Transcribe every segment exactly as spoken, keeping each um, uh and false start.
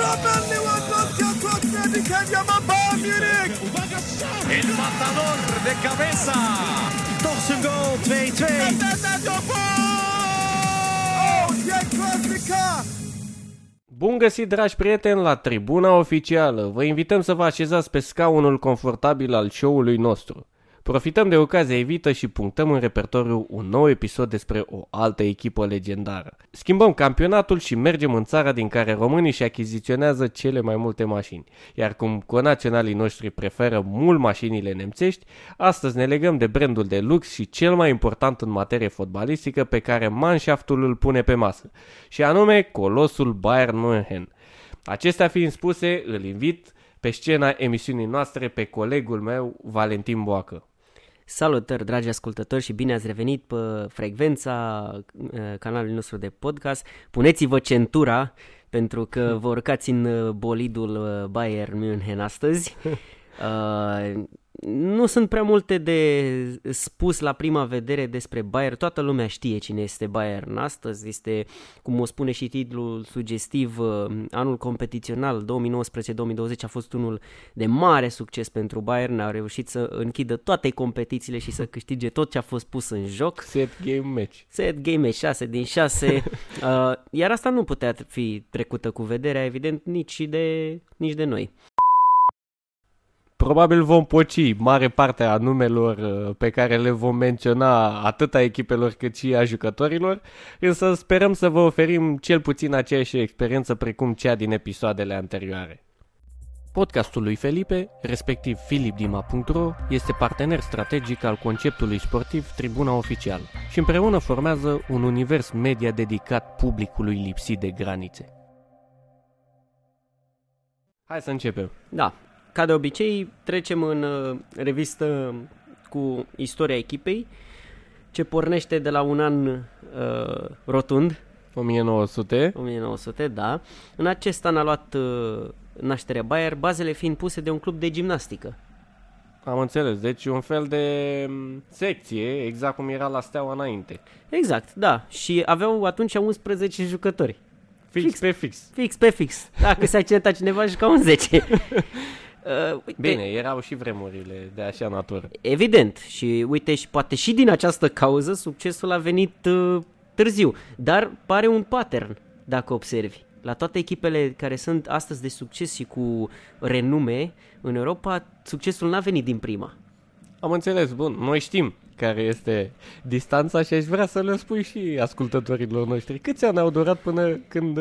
Robert Lewandowski a contribuit ca Jamal Musiala. El matador de cabeza. Toch een goal twee twee. Oh, e clasica! Bun găsit, dragi prieteni, la tribuna oficială. Vă invităm să vă așezați pe scaunul confortabil al show-ului nostru. Profităm de ocazia evită și punctăm în repertoriu un nou episod despre o altă echipă legendară. Schimbăm campionatul și mergem în țara din care românii și achiziționează cele mai multe mașini. Iar cum conaționalii noștri preferă mult mașinile nemțești, astăzi ne legăm de brandul de lux și cel mai important în materie fotbalistică pe care manșaftul îl pune pe masă, și anume colosul Bayern München. Acestea fiind spuse, îl invit pe scena emisiunii noastre pe colegul meu, Valentin Boacă. Salutări, dragi ascultători, și bine ați revenit pe frecvența canalului nostru de podcast. Puneți-vă centura, pentru că vă urcați în bolidul Bayern München astăzi. Uh, nu sunt prea multe de spus la prima vedere despre Bayern. Toată lumea știe cine este Bayern astăzi. Este, cum o spune și titlul sugestiv, anul competițional două mii nouăsprezece două mii douăzeci a fost unul de mare succes pentru Bayern. A reușit să închidă toate competițiile și să câștige tot ce a fost pus în joc. Set game match. Set game match, șase din șase. uh, Iar asta nu putea fi trecută cu vederea, evident, nici de, nici de noi. Probabil vom poci mare parte a numelor pe care le vom menționa, atât a echipelor cât și a jucătorilor, însă sperăm să vă oferim cel puțin aceeași experiență precum cea din episoadele anterioare. Podcastul lui Felipe, respectiv filipdima punct ro, este partener strategic al conceptului sportiv Tribuna Oficial și împreună formează un univers media dedicat publicului lipsit de granițe. Hai să începem! Da! Ca de obicei, trecem în uh, revistă cu istoria echipei, ce pornește de la un an uh, rotund. o mie nouă sute. o mie nouă sute, da. În acest an a luat uh, nașterea Bayern, bazele fiind puse de un club de gimnastică. Am înțeles, deci un fel de secție, exact cum era la Steaua înainte. Exact, da. Și aveau atunci unsprezece jucători. Fix, fix pe fix. Fix pe fix. Dacă s-a accidentat cineva, juca un zece. Uh, Bine, erau și vremurile de așa natură. Evident, și uite, și poate și din această cauză succesul a venit uh, târziu. Dar pare un pattern, dacă observi. La toate echipele care sunt astăzi de succes și cu renume în Europa, succesul n-a venit din prima. Am înțeles, bun, noi știm care este distanța și aș vrea să le spui și ascultătorilor noștri. Câți ani au durat până când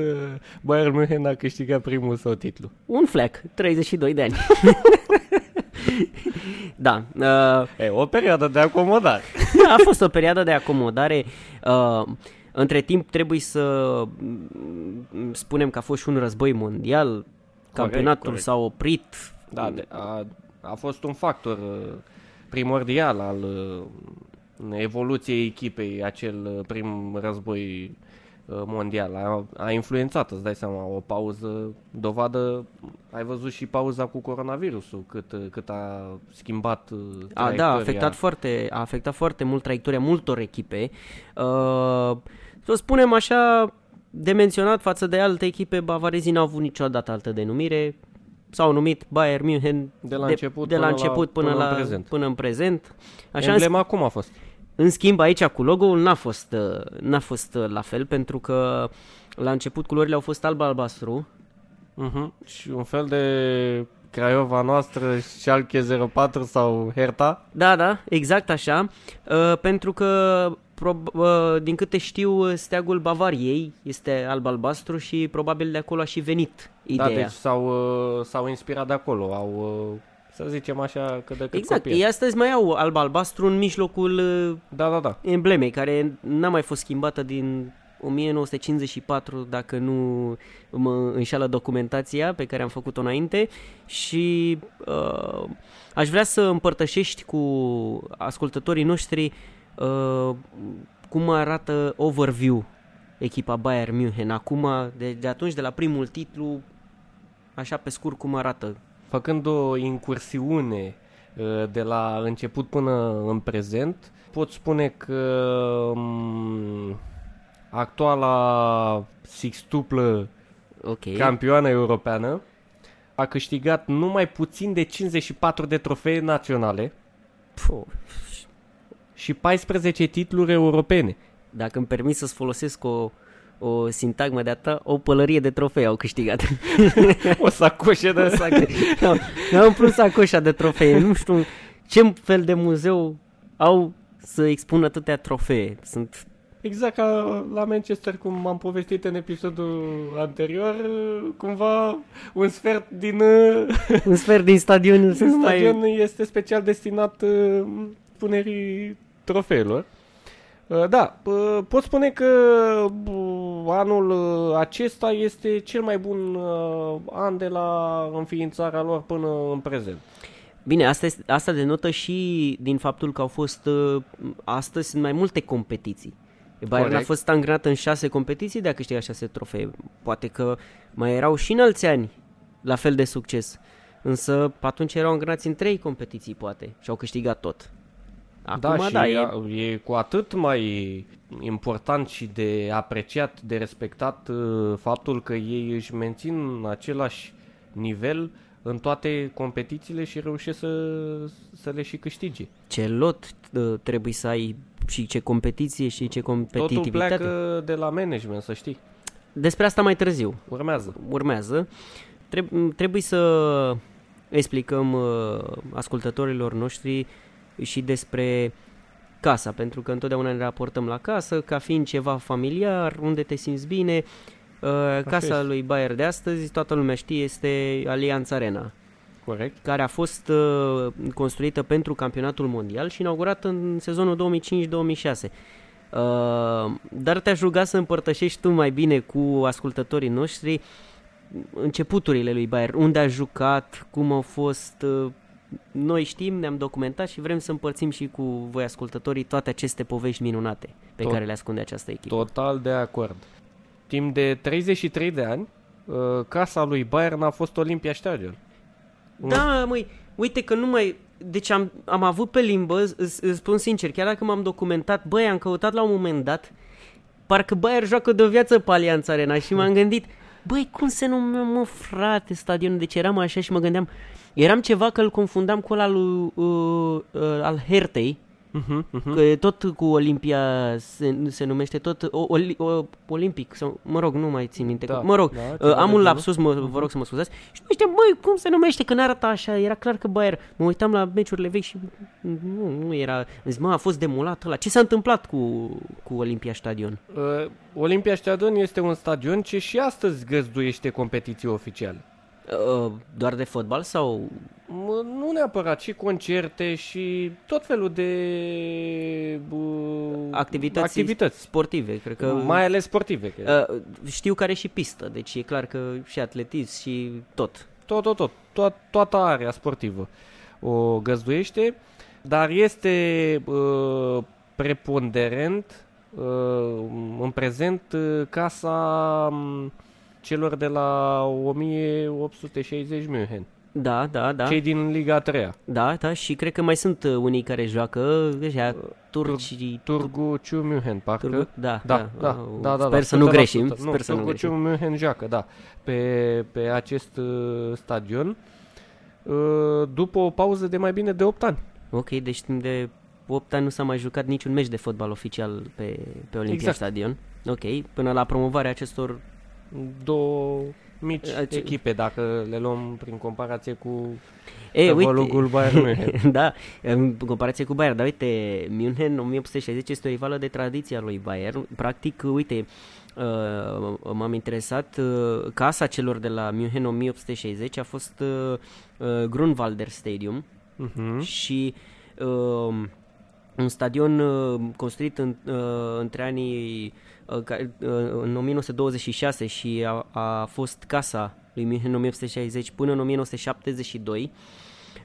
Bayern München a câștigat primul său titlu? Un fleac, treizeci și doi de ani. Da. Uh, e, o perioadă de acomodare. Da, a fost o perioadă de acomodare. Uh, între timp trebuie să spunem că a fost și un război mondial. Corect, campionatul corect. S-a oprit. Da, de, a, a fost un factor... Uh, primordial al evoluției echipei, acel prim război mondial. A, a influențat, îți dai seama, o pauză, dovadă, ai văzut și pauza cu coronavirusul, cât, cât a schimbat traiectoria. A, da, a afectat foarte, a afectat foarte mult traiectoria multor echipe. Uh, să spunem așa, de menționat față de alte echipe, bavarezii n-au avut niciodată altă denumire. S-au numit Bayern München de la de, început, de până, la început până, până, la, până, în până în prezent. Așa, emblema în, cum a fost? În schimb, aici cu logo-ul n-a fost, n-a fost la fel, pentru că la început culorile au fost alb-albastru. Uh-huh. Și un fel de Craiova noastră, Schalke zero patru sau Hertha. Da, da, exact așa. Uh, pentru că, prob- uh, din câte știu, steagul Bavariei este alb-albastru și probabil de acolo a și venit ideea. Da, deci s-au, uh, s-au inspirat de acolo, au, uh, să zicem așa, cât de cât exact, copii. Ei astăzi mai au alb-albastru în mijlocul uh, da, da, da. Emblemei, care n-a mai fost schimbată din... o mie nouă sute cincizeci și patru, dacă nu mă înșeală documentația pe care am făcut-o înainte, și uh, aș vrea să împărtășești cu ascultătorii noștri uh, cum arată overview echipa Bayern München acum, de, de atunci, de la primul titlu, așa pe scurt cum arată. Făcând o incursiune de la început până în prezent. Pot spune că actuala sixtuplă okay. campioană europeană a câștigat numai puțin de cincizeci și patru de trofee naționale Puh. și paisprezece titluri europene. Dacă îmi permis să-ți folosesc o, o sintagmă de-a ta, o pălărie de trofee au câștigat. O sacoșă de... Nu am plus sacoșa de trofee. Nu știu ce fel de muzeu au să expună atâtea trofee. Sunt... Exact ca la Manchester, cum am povestit în episodul anterior, cumva un sfert din... Un sfert din stadionul din stadion mai... este special destinat punerii trofeelor. Da, pot spune că anul acesta este cel mai bun an de la înființarea lor până în prezent. Bine, asta, este, asta denotă și din faptul că au fost astăzi sunt mai multe competiții. Bayern a fost angrenat în șase competiții de a câștiga șase trofee. Poate că mai erau și în alți ani la fel de succes, însă atunci erau angrenați în trei competiții poate și au câștigat tot. Acum, da, și da, e... e cu atât mai important și de apreciat, de respectat faptul că ei își mențin același nivel în toate competițiile și reușesc să, să le și câștige. Ce lot trebuie să ai și ce competiție și ce competitivitate. Totul pleacă de la management, să știi. Despre asta mai târziu. Urmează. Urmează. Treb- trebuie să explicăm ascultătorilor noștri și despre casa, pentru că întotdeauna ne raportăm la casă ca fiind ceva familiar, unde te simți bine. Uh, casa lui Bayern de astăzi, toată lumea știe, este Allianz Arena. Corect. Care a fost uh, construită pentru campionatul mondial și inaugurată în sezonul două mii cinci două mii șase. Uh, dar te-aș ruga să împărtășești tu mai bine cu ascultătorii noștri începuturile lui Bayern, unde a jucat, cum au fost... Uh, Noi știm, ne-am documentat și vrem să împărțim și cu voi ascultătorii toate aceste povești minunate pe tot, care le ascunde această echipă. Total de acord. Timp de treizeci și trei de ani, casa lui Bayern a fost Olimpia Stadion. Da, măi, uite că nu mai... Deci am, am avut pe limbă, îți, îți spun sincer, chiar dacă m-am documentat, băi, am căutat la un moment dat, parcă Bayern joacă de o viață pe Allianz Arena și m-am gândit... Băi, cum se numea, mă, frate, stadionul? Deci eram așa și mă gândeam... Eram ceva că îl confundam cu ăla lui, uh, uh, al Hertei, uh-huh, uh-huh. Că tot cu Olimpia se, se numește, tot o, o, Olimpic, sau, mă rog, nu mai țin minte. Da, că, mă rog, da, uh, am un lapsus, mă, uh-huh. vă rog să mă scuzați. Și nu știam, băi, cum se numește, că n-arăta așa, era clar că Bayern. Mă uitam la meciurile vechi și nu, nu era, zic, mă, a fost demolat ăla. Ce s-a întâmplat cu, cu Olimpia Stadion? Uh, Olimpia Stadion este un stadion ce și astăzi găzduiește competiții oficiale. Doar de fotbal sau? Nu neapărat, și concerte și tot felul de uh, activități, activități sportive, cred că. Mai ales sportive, cred. Uh, știu care și pistă, deci e clar că și atletism și tot. Tot, tot, tot, tot toată area sportivă o găzduiește, dar este uh, preponderent uh, în prezent uh, casa... Um, celor de la o mie opt sute șaizeci München. Da, da, da. Cei din Liga a treia. Da, da, și cred că mai sunt unii care joacă, deja turcii... Turguciu München, parcă. Turgu, da, da, da, da, da, da. Sper da, să nu greșim. Sper nu, să nu greșim. Turguciu München joacă, da, pe, pe acest uh, stadion uh, după o pauză de mai bine de opt ani. Ok, deci timp de opt ani nu s-a mai jucat niciun meci de fotbal oficial pe, pe Olimpia exact. Stadion. Ok, până la promovarea acestor... două mici Ace... echipe, dacă le luăm prin comparație cu evologul Bayern München. Da, în comparație cu Bayern, dar uite, München o mie opt sute șaizeci este o rivală de tradiția lui Bayern. Practic, uite, uh, m-am interesat, uh, casa celor de la München o mie opt sute șaizeci a fost uh, uh, Grünwalder Stadium uh-huh. și... Uh, un stadion uh, construit în, uh, între anii uh, în o mie nouă sute douăzeci și șase și a, a fost casa lui München o mie opt sute șaizeci până în o mie nouă sute șaptezeci și doi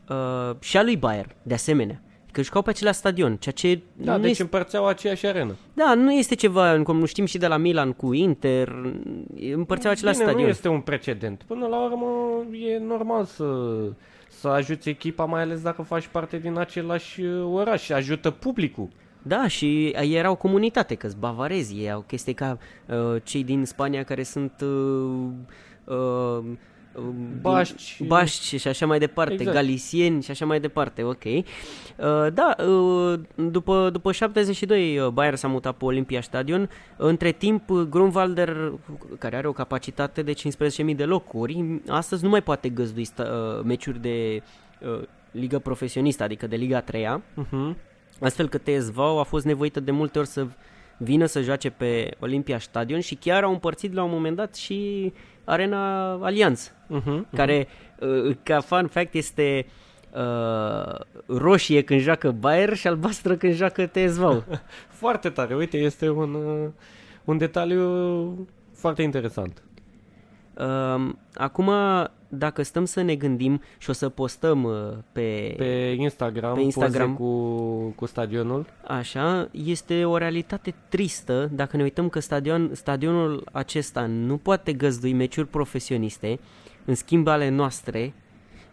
uh, și a lui Bayern, de asemenea. Că jucau pe același stadion, ceea ce... Da, deci este... împărțeau aceeași arenă. Da, nu este ceva, cum știm și de la Milan cu Inter, împărțeau același Bine, stadion. Nu este un precedent. Până la urmă e normal să... să ajuți echipa, mai ales dacă faci parte din același oraș și ajută publicul. Da, și era o comunitate, că-s bavarezi, ei au chestii ca uh, cei din Spania care sunt uh, uh, bașci. bașci și așa mai departe, exact. Galisieni și așa mai departe, ok. Uh, da, uh, după, după șaptezeci și doi Bayern s-a mutat pe Olimpia Stadion, între timp Grünwalder, care are o capacitate de cincisprezece mii de locuri, astăzi nu mai poate găzdui sta- uh, meciuri de uh, ligă profesionistă, adică de Liga a treia, uh-huh. Astfel că T S V a fost nevoită de multe ori să vină să joace pe Olimpia Stadion și chiar au împărțit la un moment dat și Arena Allianz, uh-huh, care, uh, ca fun fact, este uh, roșie când joacă Bayern și albastră când joacă T S V. Foarte tare, uite, este un, uh, un detaliu foarte interesant. Uh, acum, dacă stăm să ne gândim și o să postăm uh, pe, pe Instagram, pe Instagram poze cu, cu stadionul. Așa, este o realitate tristă dacă ne uităm că stadion, stadionul acesta nu poate găzdui meciuri profesioniste, în schimb ale noastre,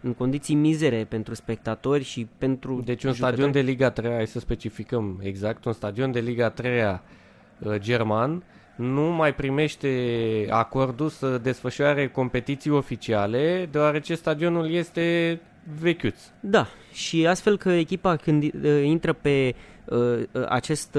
în condiții mizere pentru spectatori și pentru... Deci un jucători. Stadion de Liga a treia, hai să specificăm exact, un stadion de Liga a treia uh, german, nu mai primește acordul să desfășoare competiții oficiale, deoarece stadionul este vechiuț. Da, și astfel că echipa când uh, intră pe uh, acest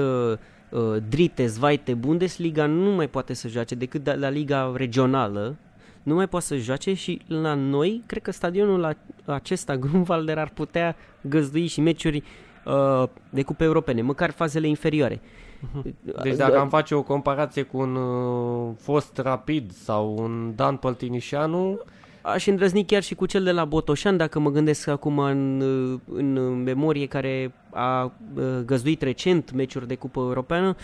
uh, Dritte, Zweite, Bundesliga, nu mai poate să joace decât la, la liga regională, nu mai poate să joace și la noi, cred că stadionul acesta, Grünwalder, ar putea găzdui și meciuri uh, de cupe europene, măcar fazele inferioare. Deci dacă am face o comparație cu un uh, fost Rapid sau un Dan Păltinișanu, aș îndrăzni chiar și cu cel de la Botoșan, dacă mă gândesc acum în, în memorie, care a găzduit recent meciuri de cupă europeană.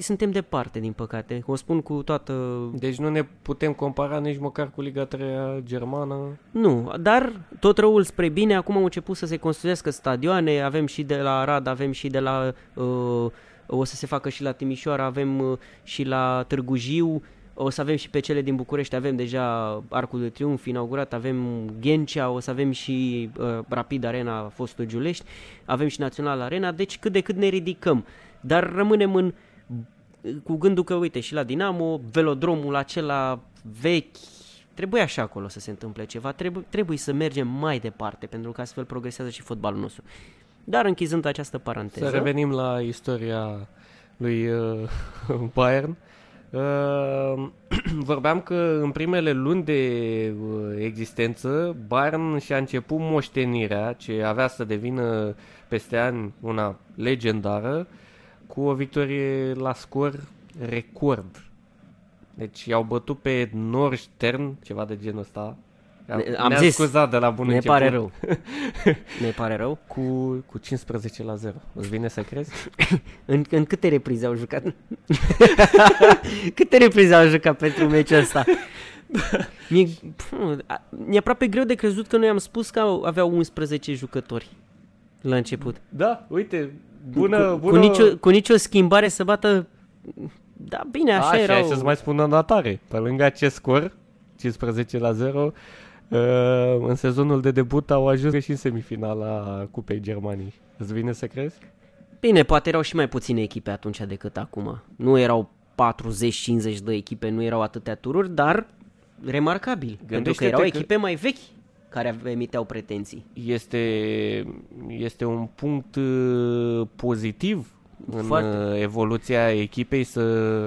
Suntem departe, din păcate, o spun cu toată... Deci nu ne putem compara nici măcar cu Liga a treia germană? Nu, dar tot răul spre bine, acum au început să se construiască stadioane, avem și de la Arad, avem și de la... Uh, o să se facă și la Timișoara, avem uh, și la Târgu Jiu, o să avem și pe cele din București, avem deja Arcul de Triunf inaugurat, avem Ghencea, o să avem și uh, Rapid Arena, fostul Giulești, avem și Național Arena, deci cât de cât ne ridicăm. Dar rămânem în, cu gândul că, uite, și la Dinamo, velodromul acela vechi, trebuia și acolo să se întâmple ceva, trebuie, trebuie să mergem mai departe, pentru că astfel progresează și fotbalul nostru. Dar închizând această paranteză... Să revenim la istoria lui uh, Bayern. Uh, vorbeam că în primele luni de existență, Bayern și-a început moștenirea, ce avea să devină peste ani una legendară, cu o victorie la scor record. Deci i-au bătut pe Nordstern, ceva de genul ăsta. Am Ne-a zis, scuzat de la bun ne început. Pare rău. Ne pare rău. Cu, cu cincisprezece la zero. Îți vine să crezi? în, în câte reprize au jucat? Câte reprize au jucat pentru meciul ăsta? Mi-e, mi-e aproape greu de crezut că noi am spus că aveau unsprezece jucători la început. Da, uite... Bună, cu, bună. Cu, nicio, cu nicio schimbare să bată. Da, bine, așa a, erau. Și hai să-ți mai spun o notare. Pe lângă acest scor, cincisprezece la zero, în sezonul de debut au ajuns și în semifinala Cupei Germanii. Îți vine să crezi? Bine, poate erau și mai puține echipe atunci decât acum. Nu erau patruzeci cincizeci de echipe, nu erau atâtea tururi, dar remarcabil. Gândește-te pentru că erau că... echipe mai vechi care emiteau pretenții. Este, este un punct pozitiv foarte. În evoluția echipei să,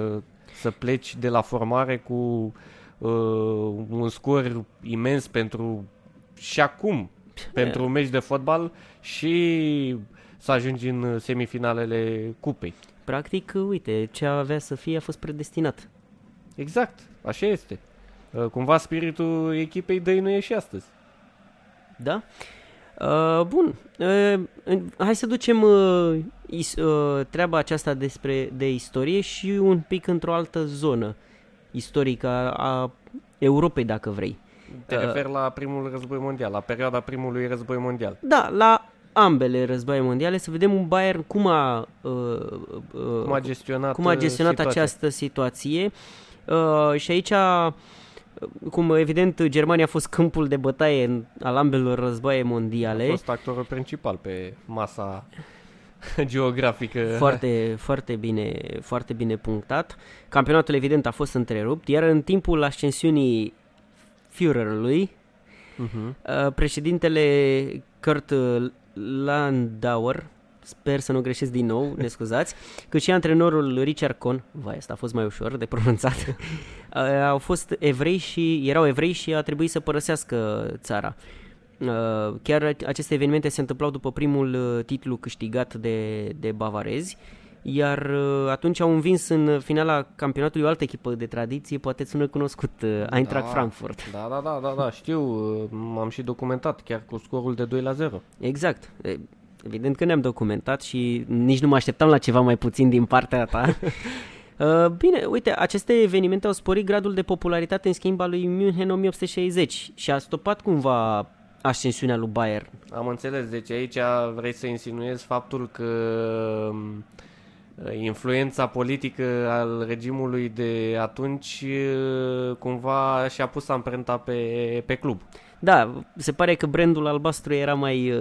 să pleci de la formare cu uh, un scor imens pentru și acum, pentru un meci de fotbal și să ajungi în semifinalele cupei. Practic, uite, ce avea să fie a fost predestinat. Exact, așa este. Uh, cumva spiritul echipei dăinuie și astăzi. Da? Uh, bun, uh, hai să ducem uh, is, uh, treaba aceasta despre, de istorie și un pic într-o altă zonă istorică a, a Europei, dacă vrei. Te uh, referi la primul război mondial, la perioada primului război mondial. Da, la ambele războaie mondiale, să vedem un Bayern cum a, uh, uh, cum a gestionat, cum a gestionat situația. Această situație uh, și aici... cum evident Germania a fost câmpul de bătaie al ambelor războaie mondiale. A fost actorul principal pe masa geografică. Foarte, foarte bine, foarte bine punctat. Campionatul evident a fost întrerupt, iar în timpul ascensiunii Führerului, uh-huh. președintele Kurt Landauer, sper să nu greșesc din nou, ne scuzați, cât și antrenorul Richard Kohn, vai, asta a fost mai ușor de pronunțat, au fost evrei și, erau evrei și a trebuit să părăsească țara. Chiar aceste evenimente se întâmplau după primul titlu câștigat de, de bavarezi, iar atunci au învins în finala campionatului o altă echipă de tradiție, poate sună cunoscut, Eintracht da, Frankfurt. Da, da, da, da, da, știu, m-am și documentat chiar cu scorul de doi la zero. Exact. Evident că ne-am documentat și nici nu mă așteptam la ceva mai puțin din partea ta. Bine, uite, aceste evenimente au sporit gradul de popularitate în schimb al lui München o mie opt sute șaizeci și a stopat cumva ascensiunea lui Bayern. Am înțeles, deci aici vrei să insinuezi faptul că influența politică al regimului de atunci cumva și-a pus amprenta pe, pe club. Da, se pare că brandul albastru era mai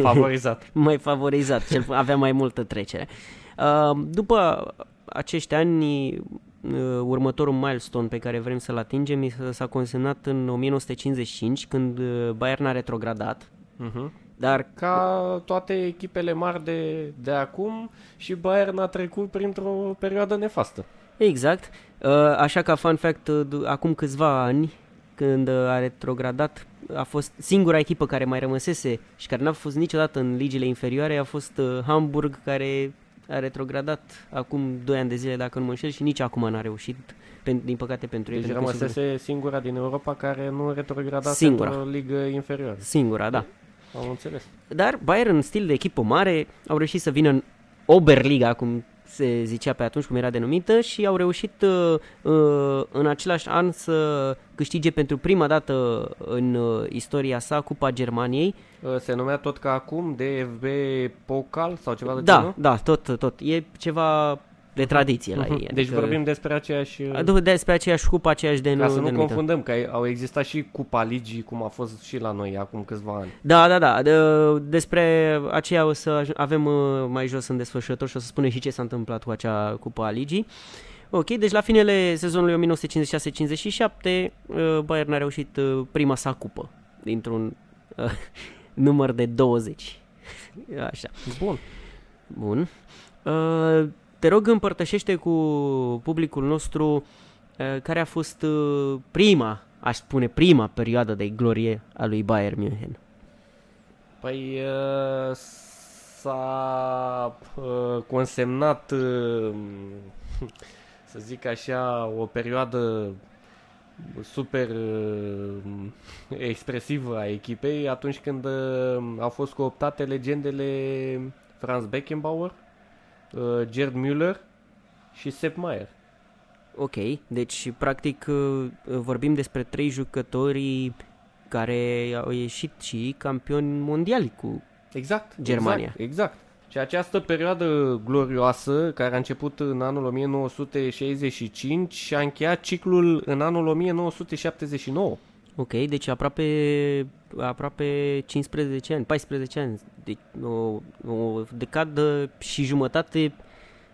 favorizat, mai favorizat, avea mai multă trecere. După acești ani, următorul milestone pe care vrem să-l atingem s-a consemnat în o mie nouă sute cincizeci și cinci, când Bayern a retrogradat. Uh-huh. Dar ca toate echipele mari de, de acum, și Bayern a trecut printr-o perioadă nefastă. Exact, așa că fun fact, acum câțiva ani, când a retrogradat, a fost singura echipă care mai rămăsese și care n-a fost niciodată în ligile inferioare, a fost Hamburg, care a retrogradat acum doi ani de zile, dacă nu mă înșel, și nici acum n-a reușit, din păcate pentru ei. Deci rămăsese singura din Europa care nu retrogradase într-o ligă inferioară. Singura, da. Am înțeles. Dar Bayern, în stil de echipă mare, au reușit să vină în Oberliga, cum se zicea pe atunci, cum era denumită, și au reușit uh, uh, în același an să câștige pentru prima dată în uh, istoria sa Cupa Germaniei. Uh, se numea tot ca acum D F B Pokal sau ceva de da, genul? Da, da, tot, tot. E ceva de tradiție la ei. Deci adică vorbim despre aceeași... Despre aceeași cupă, aceeași de denumită. Ca să nu denumită. Confundăm, că au existat și Cupa Ligii, cum a fost și la noi acum câțiva ani. Da, da, da. Despre aceea o să avem mai jos în desfășurător și o să spunem și ce s-a întâmplat cu acea Cupa Ligii. Ok, deci la finele sezonului o mie nouă sute cincizeci și șase cincizeci și șapte, Bayern a reușit prima sa cupă dintr-un număr de douăzeci. Așa. Bun. Bun. Uh, Te rog, împărtășește cu publicul nostru care a fost prima, aș spune, prima perioadă de glorie a lui Bayern München. Păi s-a consemnat, să zic așa, o perioadă super expresivă a echipei atunci când au fost cooptate legendele Franz Beckenbauer, Uh, Gerd Müller și Sepp Maier. Ok, deci practic uh, vorbim despre trei jucători care au ieșit și campioni mondiali cu exact, Germania. Exact, exact. Și această perioadă glorioasă, care a început în anul o mie nouă sute șaizeci și cinci și a încheiat ciclul în anul o mie nouă sute șaptezeci și nouă. Ok, deci aproape, aproape cincisprezece ani, paisprezece ani, deci o, o decadă și jumătate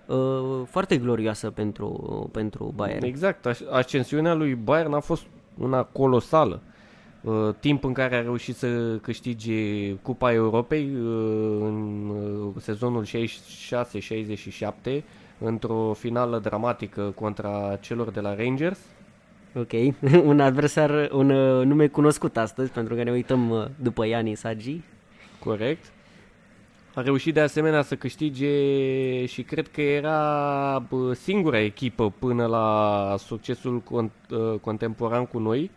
uh, foarte glorioasă pentru, pentru Bayern. Exact, ascensiunea lui Bayern a fost una colosală, uh, timp în care a reușit să câștige Cupa Europei uh, în sezonul șaizeci și șase șaizeci și șapte, într-o finală dramatică contra celor de la Rangers. Ok, un adversar, un uh, nume cunoscut astăzi, pentru că ne uităm uh, după Giannis Hagi. Corect. A reușit de asemenea să câștige și cred că era singura echipă până la succesul cont, uh, contemporan cu noi.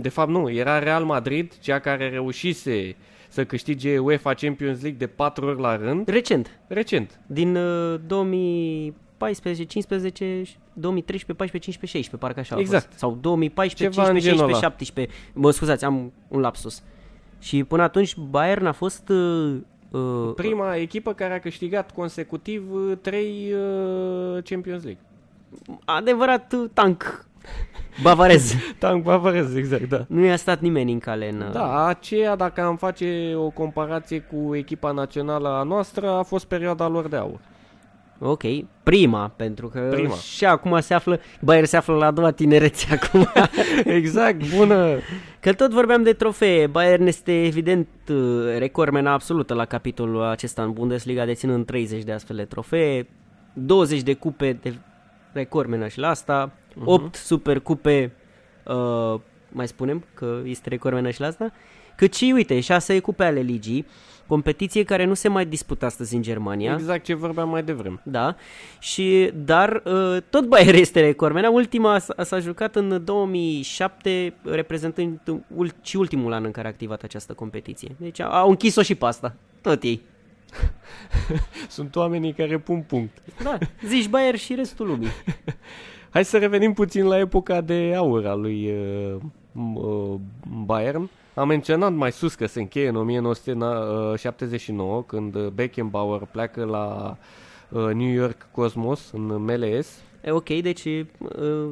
De fapt nu, era Real Madrid, cea care reușise să câștige UEFA Champions League de patru ori la rând. Recent. Recent. Din uh, două mii paisprezece, cincisprezece, două mii treisprezece, paisprezece, cincisprezece, șaisprezece, parcă așa exact. A fost. Sau două mii paisprezece, cincisprezece, șaisprezece, șaptesprezece. Mă scuzați, am un lapsus. Și până atunci Bayern a fost uh, uh, prima echipă care a câștigat consecutiv trei uh, Champions League. Adevărat tank. Bavarez. Tank bavarez, exact, da. Nu i-a stat nimeni în cale în... Da, aceea, dacă am face o comparație cu echipa națională a noastră, a fost perioada lor de aur. Ok, prima, pentru că prima. Și acum se află, Bayer se află la a doua tinerețe acum. Exact, bună! Că tot vorbeam de trofee, Bayern este evident recordmena absolută la capitolul acesta în Bundesliga, deținând treizeci de astfel de trofee, douăzeci de cupe de recordmena și la asta, uh-huh. opt supercupe, uh, mai spunem că este recordmena și la asta, cât și, uite, șase cupe ale ligii. Competiție care nu se mai dispută astăzi în Germania. Exact ce vorbeam mai devreme. Da, și, dar tot Bayer este recordmena. Ultima s-a, s-a jucat în două mii șapte, reprezentând și ultimul an în care a activat această competiție. Deci au, au închis-o și pe asta, tot ei. Sunt oamenii care pun punct. Da, zici Bayer și restul lumii. Hai să revenim puțin la epoca de aur a lui uh, uh, Bayern. Am menționat mai sus că se încheie în o mie nouă sute șaptezeci și nouă, când Beckenbauer pleacă la New York Cosmos, în M L S. E, ok, deci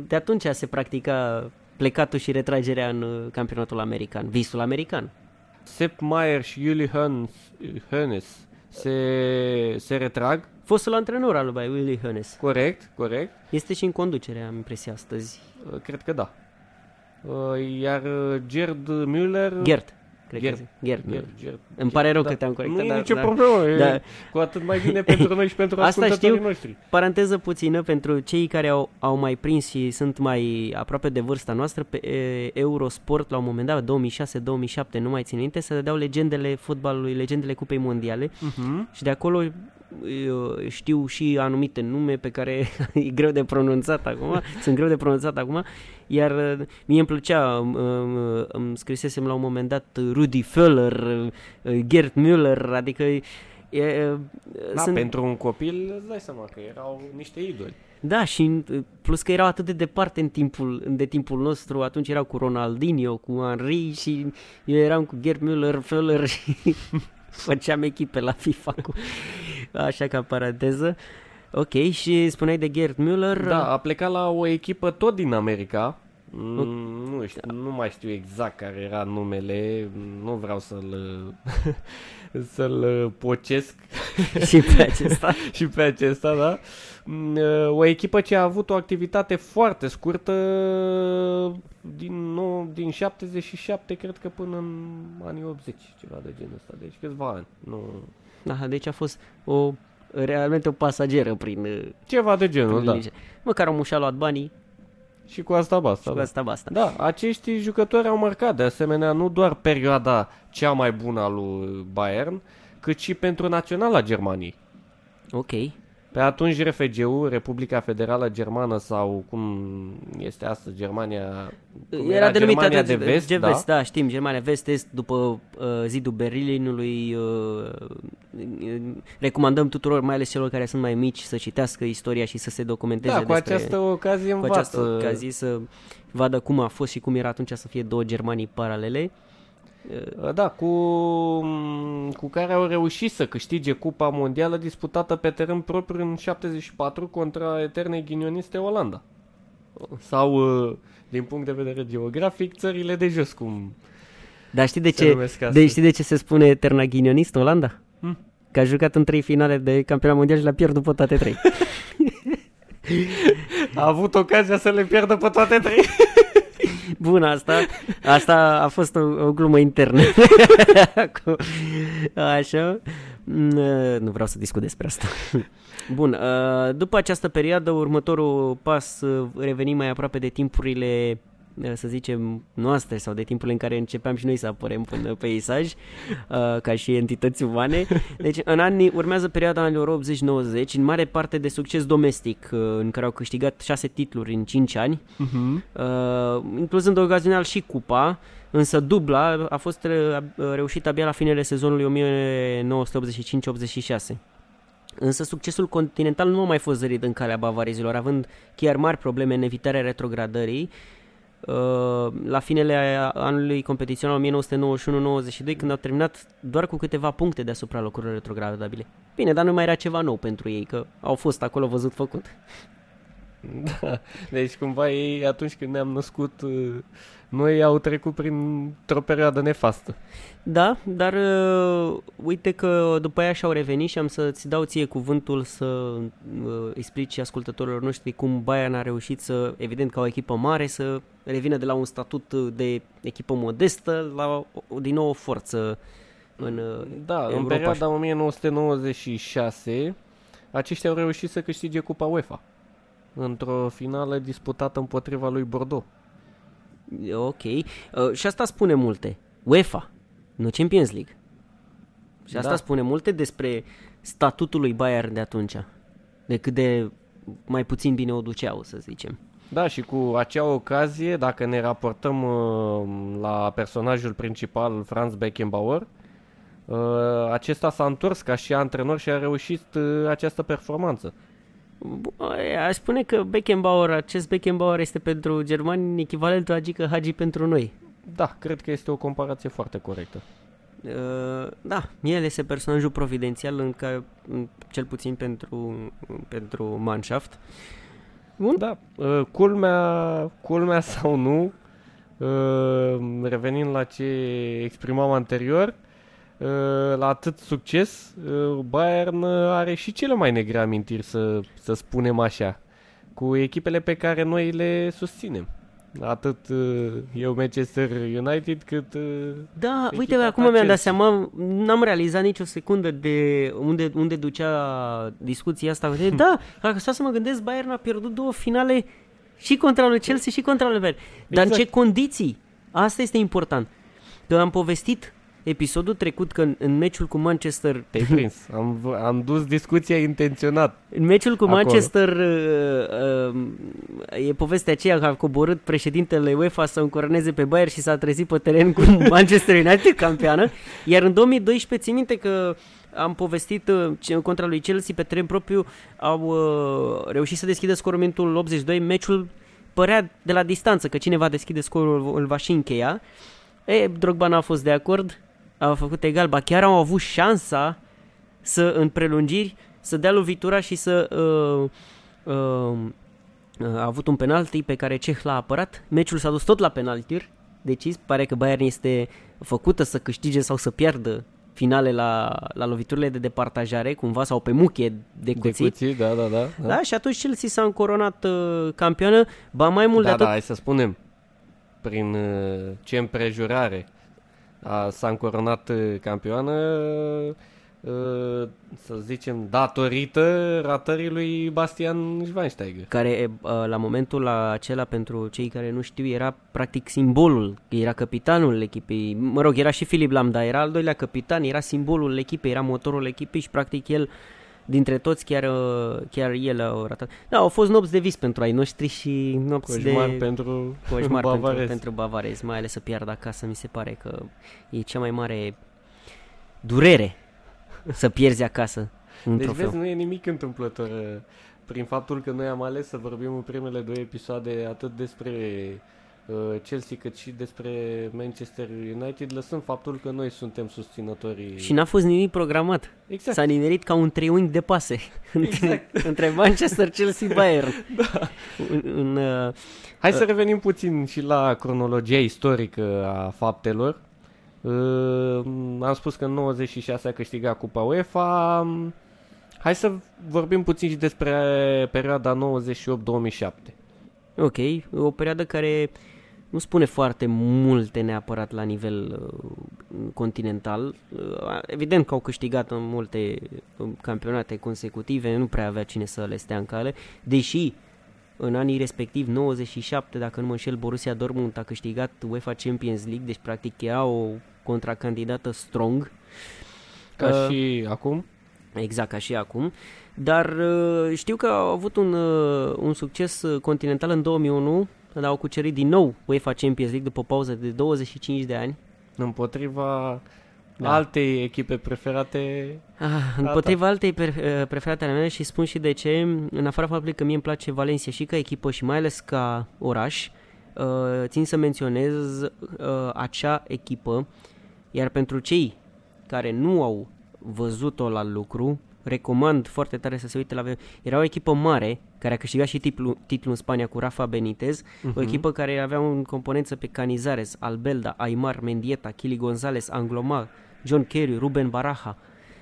de atunci se practica plecatul și retragerea în campionatul american, visul american. Sepp Maier și Uli Hoeneß se, se retrag. Fostul antrenor al lui Uli Hoeneß. Corect, corect. Este și în conducere, am impresia astăzi. Cred că da. Iar Gerd Müller Gerd, cred Gerd. că Gerd, Gerd, Gerd Îmi pare rău da. că te-am corectat. Nu e nicio da, problemă, da. E cu atât mai bine pentru noi și pentru asta ascultătorii știu, noștri. Paranteză puțină pentru cei care au, au mai prins și sunt mai aproape de vârsta noastră. Pe Eurosport la un moment dat, două mii șase două mii șapte, nu mai țin minte, se dădeau legendele fotbalului, legendele Cupei Mondiale, uh-huh. și de acolo știu și anumite nume pe care e greu de pronunțat acum, sunt greu de pronunțat acum, iar mie îmi plăcea, îmi scrisesem la un moment dat Rudi Völler, Gerd Müller, adică... E, da, sunt... pentru un copil îți dai seama că erau niște idoli. Da, și plus că erau atât de departe în timpul, de timpul nostru, atunci erau cu Ronaldinho, cu Henry și eu eram cu Gerd Müller, Völler și făceam echipe la FIFA cu... Așa ca paranteză. Ok, și spuneai de Gerd Müller. Da, a plecat la o echipă tot din America. Nu, nu, știu, nu mai știu exact care era numele. Nu vreau să-l să-l pocesc și pe acesta. Și pe acesta, da. O echipă ce a avut o activitate foarte scurtă din, nou, din șaptezeci și șapte, cred că, până în anii optzeci, ceva de genul ăsta. Deci câțiva ani. Nu... Aha, deci a fost o, realmente o pasageră prin... Ceva de genul, da. Măcar omul și-a luat banii. Și cu asta basta. Și cu asta basta. Da, acești jucători au marcat de asemenea nu doar perioada cea mai bună a lui Bayern, cât și pentru naționala Germaniei. Ok. Pe atunci R F G-ul, Republica Federală Germană, sau cum este astăzi Germania, era, era denumită de, de Vest, de Vest da? Da, știm, Germania Vest-Est, după uh, zidul Berlinului. Uh, recomandăm tuturor, mai ales celor care sunt mai mici, să citească istoria și să se documenteze. Da, cu despre, această ocazie învață. Cu această ocazie să vadă cum a fost și cum era atunci să fie două Germanii paralele. Da, cu, cu care au reușit să câștige Cupa Mondială disputată pe teren propriu în șaptezeci și patru contra eternei ghinioniste Olanda. Sau, din punct de vedere geografic, țările de jos, cum Dar știi de ce, de, știi de ce se spune eterna ghinionistă Olanda? Hmm? Că a jucat în trei finale de campionat mondial și l-a pierdut pe toate trei. A avut ocazia să le pierdă pe toate trei. Bun, asta, asta a fost o, o glumă internă. Așa, nu vreau să discut despre asta. Bun, după această perioadă, următorul pas, revenim mai aproape de timpurile, să zicem, noastre, sau de timpul în care începeam și noi să apărem până peisaj, ca și entități umane. Deci în anii, urmează perioada anilor optzeci nouăzeci, în mare parte de succes domestic, în care au câștigat șase titluri în cinci ani, uh-huh. incluzând ocazional și cupa, însă dubla a fost reușită abia la finele sezonului nouăsprezece optzeci și cinci optzeci și șase. Însă succesul continental nu a mai fost zărit în calea bavarizilor, având chiar mari probleme în evitarea retrogradării. La finele anului competițional nouăsprezece nouăzeci și unu nouăzeci și doi, când au terminat doar cu câteva puncte deasupra locurilor retrogradabile. Bine, dar nu mai era ceva nou pentru ei, că au fost acolo văzut făcut. Da, deci cumva ei atunci când ne-am născut noi au trecut printr-o perioadă nefastă. Da, dar uh, uite că după aia și-au revenit și am să-ți dau ție cuvântul să uh, explici ascultătorilor noștri cum Bayern a reușit să, evident ca o echipă mare, să revină de la un statut de echipă modestă la din nou o forță în uh, da, Europa. În perioada nouăsprezece nouăzeci și șase aceștia au reușit să câștige Cupa UEFA într-o finală disputată împotriva lui Bordeaux. Ok. Uh, și asta spune multe. UEFA, nu Champions League. Și asta da. spune multe despre statutul lui Bayern de atunci, de cât de mai puțin bine o duceau, să zicem. Da, și cu acea ocazie, dacă ne raportăm uh, la personajul principal, Franz Beckenbauer, uh, acesta s-a întors ca și antrenor și a reușit uh, această performanță. Aș spune că Beckenbauer, acest Beckenbauer este pentru germani echivalentul Agică Hagi pentru noi. Da, cred că este o comparație foarte corectă. Uh, da, el este personajul providențial, în care, cel puțin pentru, pentru Mannschaft. Bun? Da, uh, culmea, culmea sau nu, uh, revenind la ce exprimam anterior, uh, la atât succes, uh, Bayern are și cele mai negre amintiri, să, să spunem așa, cu echipele pe care noi le susținem. Atât eu Manchester United cât... Da, uite, acum acest. Mi-am dat seama, n-am realizat nicio secundă de unde, unde ducea discuția asta. Da, dacă stau să mă gândesc, Bayern a pierdut două finale și contra lui Chelsea și contra lui Bayern. Dar exact. În ce condiții? Asta este important. Că am povestit episodul trecut că în, în meciul cu Manchester... Te-ai prins, am, am dus discuția intenționat. În meciul cu acolo. Manchester uh, uh, e povestea aceea că a coborât președintele UEFA să încoroneze pe Bayern și s-a trezit pe teren cu Manchester United campioană. Iar în două mii doisprezece, țin minte că am povestit uh, contra lui Chelsea pe teren propriu, au uh, reușit să deschidă scorul minutul optzeci și doi, meciul părea de la distanță că cineva deschide scorul, îl va și încheia. E, Drogba n-a fost de acord. Au făcut egal, ba chiar au avut șansa să, în prelungiri, să dea lovitura și să uh, uh, a avut un penalty pe care Ceh l-a apărat. Meciul s-a dus tot la penaltiuri, decis, pare că Bayern este făcută să câștige sau să piardă finale la, la loviturile de departajare, cumva, sau pe muche de cuții. De cuții, da, da, da, da. Da, și atunci Chelsea s-a încoronat uh, campioană, ba mai mult da, de atât... Da, da, hai să spunem, prin uh, ce împrejurare... A, s-a încoronat campioană, să zicem, datorită ratării lui Bastian Schweinsteiger. Care la momentul acela, pentru cei care nu știu, era practic simbolul, era capitanul echipei. Mă rog, era și Filip Lam, dar era al doilea capitan, era simbolul echipei, era motorul echipei și practic el, dintre toți, chiar, chiar el a ratat. Da, au fost nopți de vis pentru ai noștri și nopți coșmar de... pentru coșmar bavarezi. Pentru, pentru bavarezi, mai ales să piardă acasă, mi se pare că e cea mai mare durere să pierzi acasă. Deci trofeu. Vezi, nu e nimic întâmplător prin faptul că noi am ales să vorbim în primele două episoade atât despre Chelsea cât și despre Manchester United, lăsând faptul că noi suntem susținătorii. Și n-a fost nimic programat. Exact. S-a nimerit ca un triunghi de pase. Exact. Între Manchester, Chelsea, Bayern. Da. Un, un, uh, Hai uh, să revenim puțin și la cronologia istorică a faptelor. Uh, am spus că în nouăzeci și șase a câștigat Cupa UEFA. Hai să vorbim puțin și despre perioada nouăzeci și opt două mii șapte. Ok, o perioadă care nu spune foarte multe neapărat la nivel uh, continental. Uh, evident că au câștigat în multe uh, campionate consecutive, nu prea avea cine să le stea în cale, deși în anii respectiv, nouăzeci și șapte, dacă nu mă înșel, Borussia Dortmund a câștigat UEFA Champions League, deci practic era o contracandidată strong. Ca uh, și acum? Exact, ca și acum. Dar știu că au avut un, un succes continental în două mii unu, când au cucerit din nou UEFA Champions League după pauză de douăzeci și cinci de ani. Împotriva da. altei echipe preferate. Ah, împotriva altei preferate ale mele și spun și de ce, în afara faptului că mie îmi place Valencia și ca echipă și mai ales ca oraș, țin să menționez acea echipă, iar pentru cei care nu au văzut-o la lucru, recomand foarte tare să se uite la... Era o echipă mare, care a câștigat și titlul, titlul în Spania cu Rafa Benitez, uh-huh. o echipă care avea în componență pe Canizares, Albelda, Aimar, Mendieta, Kili Gonzalez, Anglomar, John Kerry, Ruben Baraja.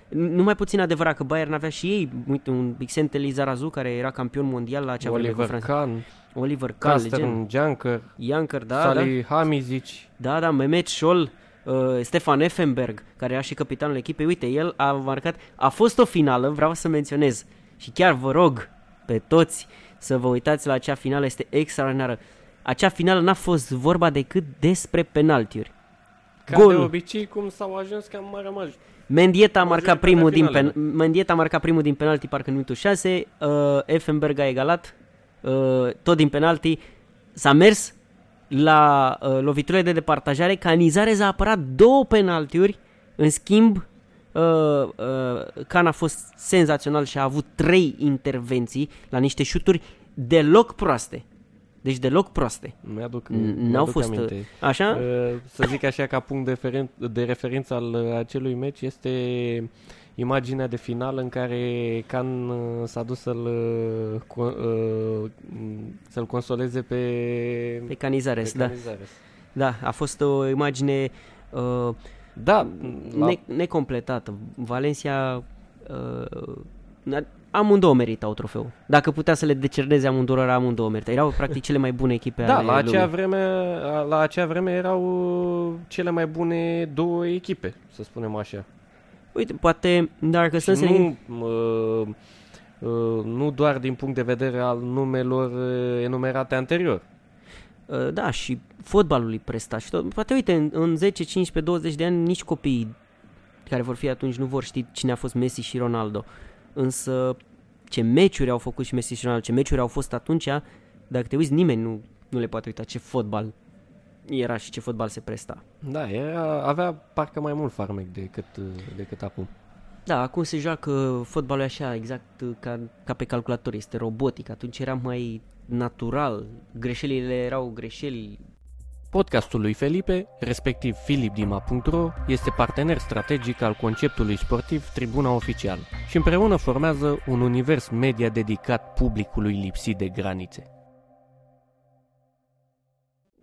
Nu mai puțin adevărat că Bayern avea și ei, uite, un Vicente Lizarazu care era campion mondial la acea vreme cu Franța. Oliver Kahn, Casten, Janker, Janker, da, Salih da. Hamizic. Da, da, Mehmet Scholl, uh, Stefan Effenberg, care era și capitanul echipei. Uite, el a marcat, a fost o finală, vreau să menționez. Și chiar vă rog pe toți să vă uitați la acea finală, este extraordinară. Acea finală n-a fost vorba decât despre penaltiuri. Ca golul. De obicei, cum s-au ajuns, că am rămas. Mendieta a marcat primul din pen- Mendieta a marcat primul din penalti parcă în minutul șase, uh, Effenberg a egalat uh, tot din penalti. S-a mers la uh, loviturile de departajare, Canizares a apărat două penaltiuri, în schimb uh, uh, Kahn a fost senzațional și a avut trei intervenții la niște șuturi deloc proaste. Deci deloc proaste. Mi-aduc, n-au mi-aduc fost aminte. Așa? Să zic așa, ca punct de, referen- de referință al acelui meci este imaginea de final în care Kahn s-a dus să-l, să-l consoleze pe, pe Canizares. Pe Canizares. Da. Da, a fost o imagine uh, da, la... ne- necompletată. Valencia... Uh, amândouă meritau trofeul. Dacă putea să le decerneze amândouă, amândouă meritau. Erau practic cele mai bune echipe da, ale lumii. Da, la acea vreme, la acea vreme erau cele mai bune două echipe, să spunem așa. Uite, poate dacă să se nu uh, uh, nu doar din punct de vedere al numelor enumerate anterior. Uh, da, și fotbalului prestat. Și tot, poate uite, în, în zece, cincisprezece, douăzeci de ani nici copiii care vor fi atunci nu vor ști cine a fost Messi și Ronaldo. Însă ce meciuri au făcut și Messi și Ronaldo, ce meciuri au fost atunci, dacă te uiți, nimeni nu, nu le poate uita ce fotbal era și ce fotbal se presta. Da, era, avea parcă mai mult farmec decât, decât acum. Da, acum se joacă fotbalul așa, exact ca, ca pe calculator, este robotic, atunci era mai natural, greșelile erau greșeli. Podcastul lui Felipe, respectiv filipdima punct ro, este partener strategic al conceptului sportiv Tribuna Oficial și împreună formează un univers media dedicat publicului lipsit de granițe.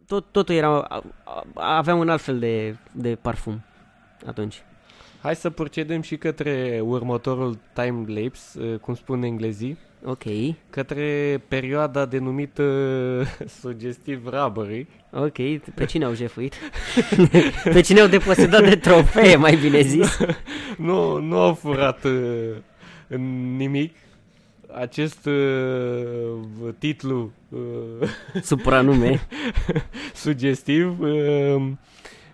Tot, totul era, avea un alt fel de, de parfum atunci. Hai să procedăm și către următorul time-lapse, cum spun englezii, okay. Către perioada denumită sugestiv robbery. Ok, pe cine au jefuit? Pe cine au deposedat de trofee, mai bine zis? Nu, nu au furat uh, nimic. Acest uh, titlu uh, supranume sugestiv uh,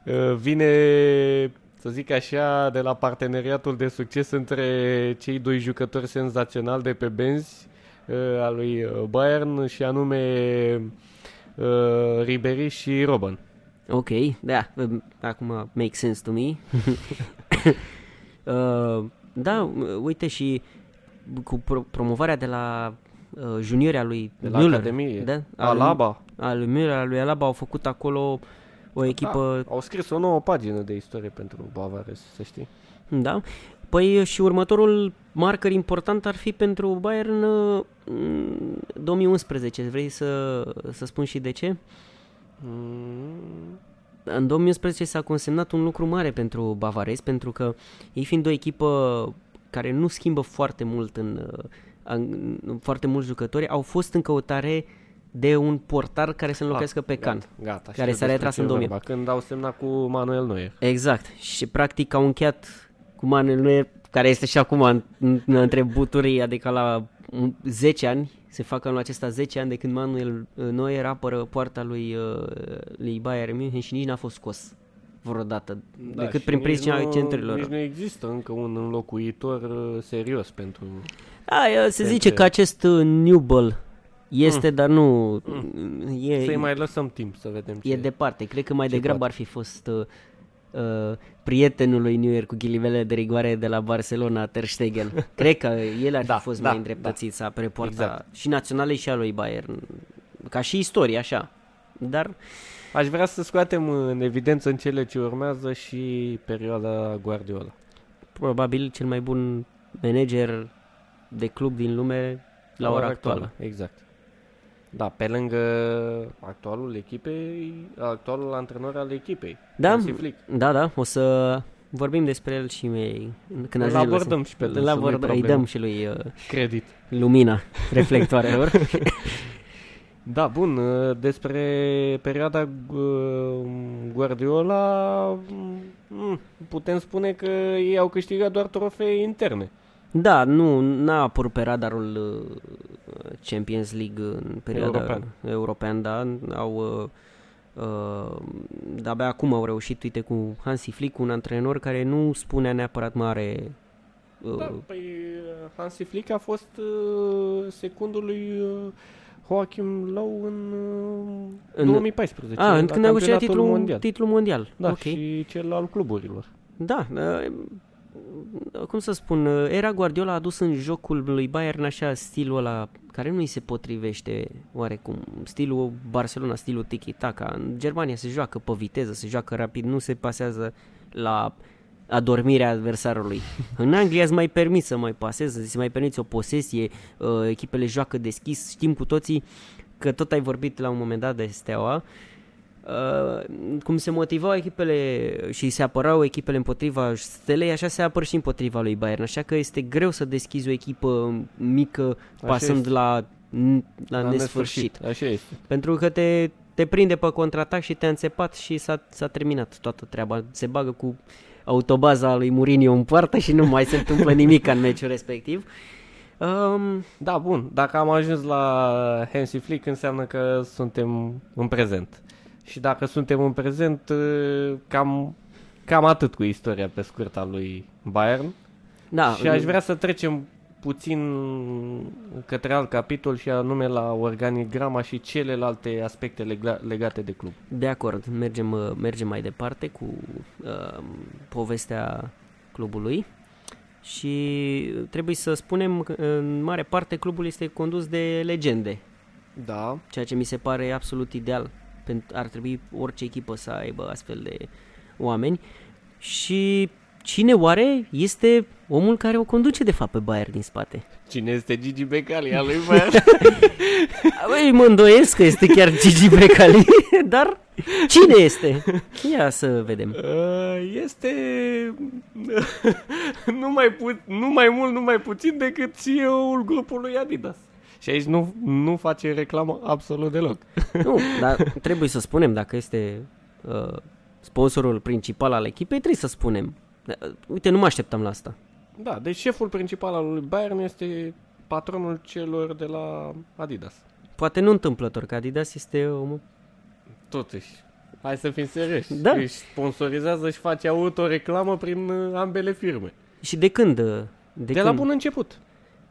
uh, vine... să zic așa, de la parteneriatul de succes între cei doi jucători senzaționali de pe benzi uh, a lui Bayern și anume uh, Ribéry și Robben. Ok, da, acum make sense to me. uh, da, uite și cu pro- promovarea de la uh, juniorii lui de la Müller, Academie, da? Alaba. A lui Müller, a lui Alaba au făcut acolo... o echipă... Da, au scris o nouă pagină de istorie pentru bavarezi, să știi. Da. Păi și următorul marker important ar fi pentru Bayern două mii unsprezece. Vrei să, să spun și de ce? Mm. În două mii unsprezece s-a consemnat un lucru mare pentru bavarezi, pentru că ei fiind o echipă care nu schimbă foarte mult în, în, în foarte mulți jucători, au fost în căutare de un portar care să înlocuiască pe Kahn, care s-a retras în două mii opt. Când au semnat cu Manuel Neuer. Exact. Și practic au încheiat cu Manuel Neuer, care este și acum în, în, între buturii, adică la zece ani, se fac anul acesta zece ani de când Manuel Neuer apără poarta lui, lui Bayern München și nici n-a fost scos vreodată, da, decât prin priscina centurilor. Nici nu există încă un înlocuitor serios pentru... Da, se zice că acest New Ball este, mm. dar nu... Mm. E, să-i mai lăsăm timp să vedem ce... E departe. Cred că mai degrabă poate. Ar fi fost uh, uh, prietenul lui Neuer cu ghilimelele de rigoare de la Barcelona, Ter Stegen. Cred că el ar da, fi fost da, mai îndreptățit da. Să apere poarta exact. Și naționalei și a lui Bayern. Ca și istorie, așa. Dar... Aș vrea să scoatem în evidență în cele ce urmează și perioada Guardiola. Probabil cel mai bun manager de club din lume... la ora actuală. actuală. Exact. Da, pe lângă actualul echipei, actualul antrenor al echipei, da, Hansi Flick. Da, da, o să vorbim despre el și mai când îl abordăm și pe el. Îl abordăm, îi dăm și lui uh, credit, lumina reflectoarelor. Da, bun, despre perioada Guardiola putem spune că ei au câștigat doar trofee interne. Da, nu, n-a apărut pe radarul Champions League în perioada european, european da, au, uh, abia acum au reușit, uite, cu Hansi Flick, un antrenor care nu spunea neapărat mare... Uh, da, păi Hansi Flick a fost uh, secundul lui... Uh, Joachim Low în, în două mii paisprezece. A, în când a câștigat titlul mondial. Titlul mondial. Da, okay. Și cel al cluburilor. Da, cum să spun, era Guardiola a adus în jocul lui Bayern așa stilul ăla care nu îi se potrivește oarecum. Stilul Barcelona, stilul tiki-taka. În Germania se joacă pe viteză, se joacă rapid, nu se pasează la adormirea adversarului. În Anglia îți mai permiți să mai pasezi, îți mai permiți o posesie, echipele joacă deschis, știm cu toții că tot ai vorbit la un moment dat de Steaua, cum se motivau echipele și se apărau echipele împotriva Stelei, așa se apăr și împotriva lui Bayern, așa că este greu să deschizi o echipă mică pasând la, la nesfârșit. Așa este. Pentru că te, te prinde pe contraatac și te-a înțepat și s-a, s-a terminat toată treaba, se bagă cu autobaza lui Mourinho în poartă și nu mai se întâmplă nimic în meciul respectiv. Um, da, bun, dacă am ajuns la Hansi Flick înseamnă că suntem în prezent. Și dacă suntem în prezent, cam, cam atât cu istoria pe scurt a lui Bayern. Da, și aș vrea să trecem puțin către alt capitol și anume la organigrama și celelalte aspecte lega- legate de club. De acord, mergem, mergem mai departe cu uh, povestea clubului și trebuie să spunem că în mare parte clubul este condus de legende, da. Ceea ce mi se pare absolut ideal, pentru ar trebui orice echipă să aibă astfel de oameni și... Cine oare este omul care o conduce de fapt pe Bayern din spate? Cine este Gigi Becali al lui Bayern? Băi, mă îndoiesc că este chiar Gigi Becali, dar cine este? Ia să vedem. Este nu mai, pu... nu mai mult, nu mai puțin decât C E O-ul grupului Adidas. Și aici nu, nu face reclamă absolut deloc. Nu, dar trebuie să spunem dacă este uh, sponsorul principal al echipei, trebuie să spunem. Uite, nu mă așteptam la asta. Da, deci șeful principal al lui Bayern este patronul celor de la Adidas. Poate nu întâmplător, că Adidas este omul. Totuși, hai să fim serioși. Da. Își sponsorizează și face autoreclamă prin ambele firme. Și de când? De, de când? La bun început.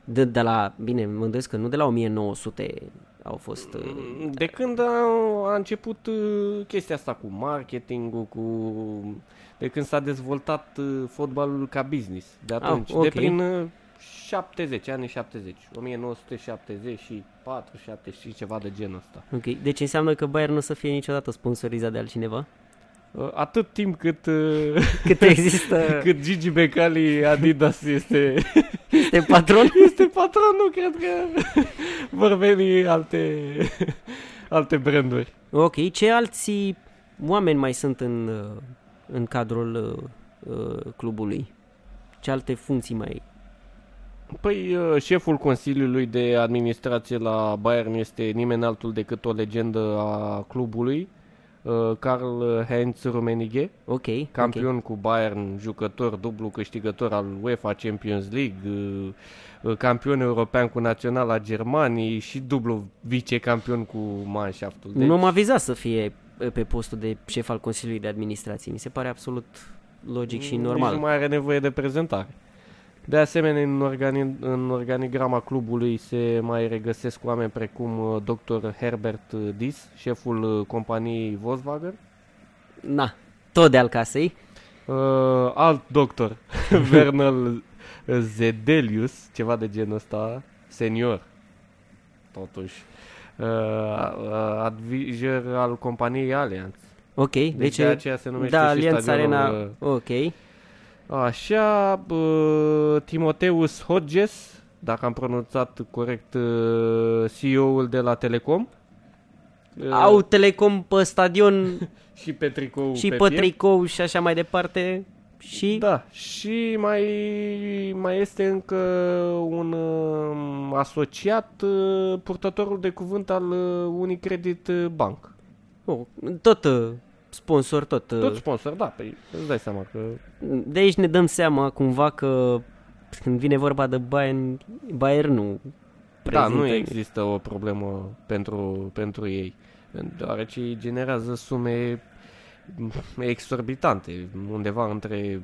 De, de la, bine, mă gândesc că nu de la o mie nouă sute au fost... De când a, a început chestia asta cu marketingul, cu... De când s-a dezvoltat fotbalul ca business, de atunci, ah, okay. De prin șaptezeci, anii șaptezeci, o mie nouă sute șaptezeci și patru, șaptezeci și cinci, ceva de genul ăsta. Okay. Deci înseamnă că Bayern nu o să fie niciodată sponsorizat de altcineva? Atât timp cât, cât, există... cât Gigi Becali Adidas este... Este patron? Este patron, nu cred că vor veni alte, alte branduri. Ok, ce alții oameni mai sunt în... în cadrul uh, clubului? Ce alte funcții mai... Păi uh, șeful Consiliului de Administrație la Bayern este nimeni altul decât o legendă a clubului, uh, Karl-Heinz Rummenigge, okay, campion okay. cu Bayern, jucător dublu câștigător al UEFA Champions League, uh, campion european cu naționala Germaniei și dublu vicecampion cu Mannschaftul. Deci... Nu m-a vizat să fie pe postul de șef al Consiliului de Administrație. Mi se pare absolut logic și normal. Nici nu mai are nevoie de prezentare. De asemenea, în, organi- în organigrama clubului se mai regăsesc oameni precum doctor Herbert Diess, șeful companiei Volkswagen. Na, tot de al casei. Uh, alt doctor, Vernal Zedelius, ceva de genul ăsta, senior, totuși. Uh, advisor al companiei Allianz. Ok, deci, deci aceea se numește da, și Allianz Arena. Uh, ok. Așa, uh, Timotheus Hodges, dacă am pronunțat corect, C E O-ul de la Telecom. Au Telecom pe stadion și pe tricou și pe, pe tricou și așa mai departe. Și da, și mai mai este încă un uh, asociat uh, purtătorul de cuvânt al uh, Unicredit Bank. Oh, tot uh, sponsor, tot. Uh, tot sponsor, da, păi, îți dai seama că de aici ne dăm seama cumva că când vine vorba de Bayern, Bayern nu prezintă. Da, nu există o problemă pentru pentru ei, deoarece ei generează sume exorbitante, undeva între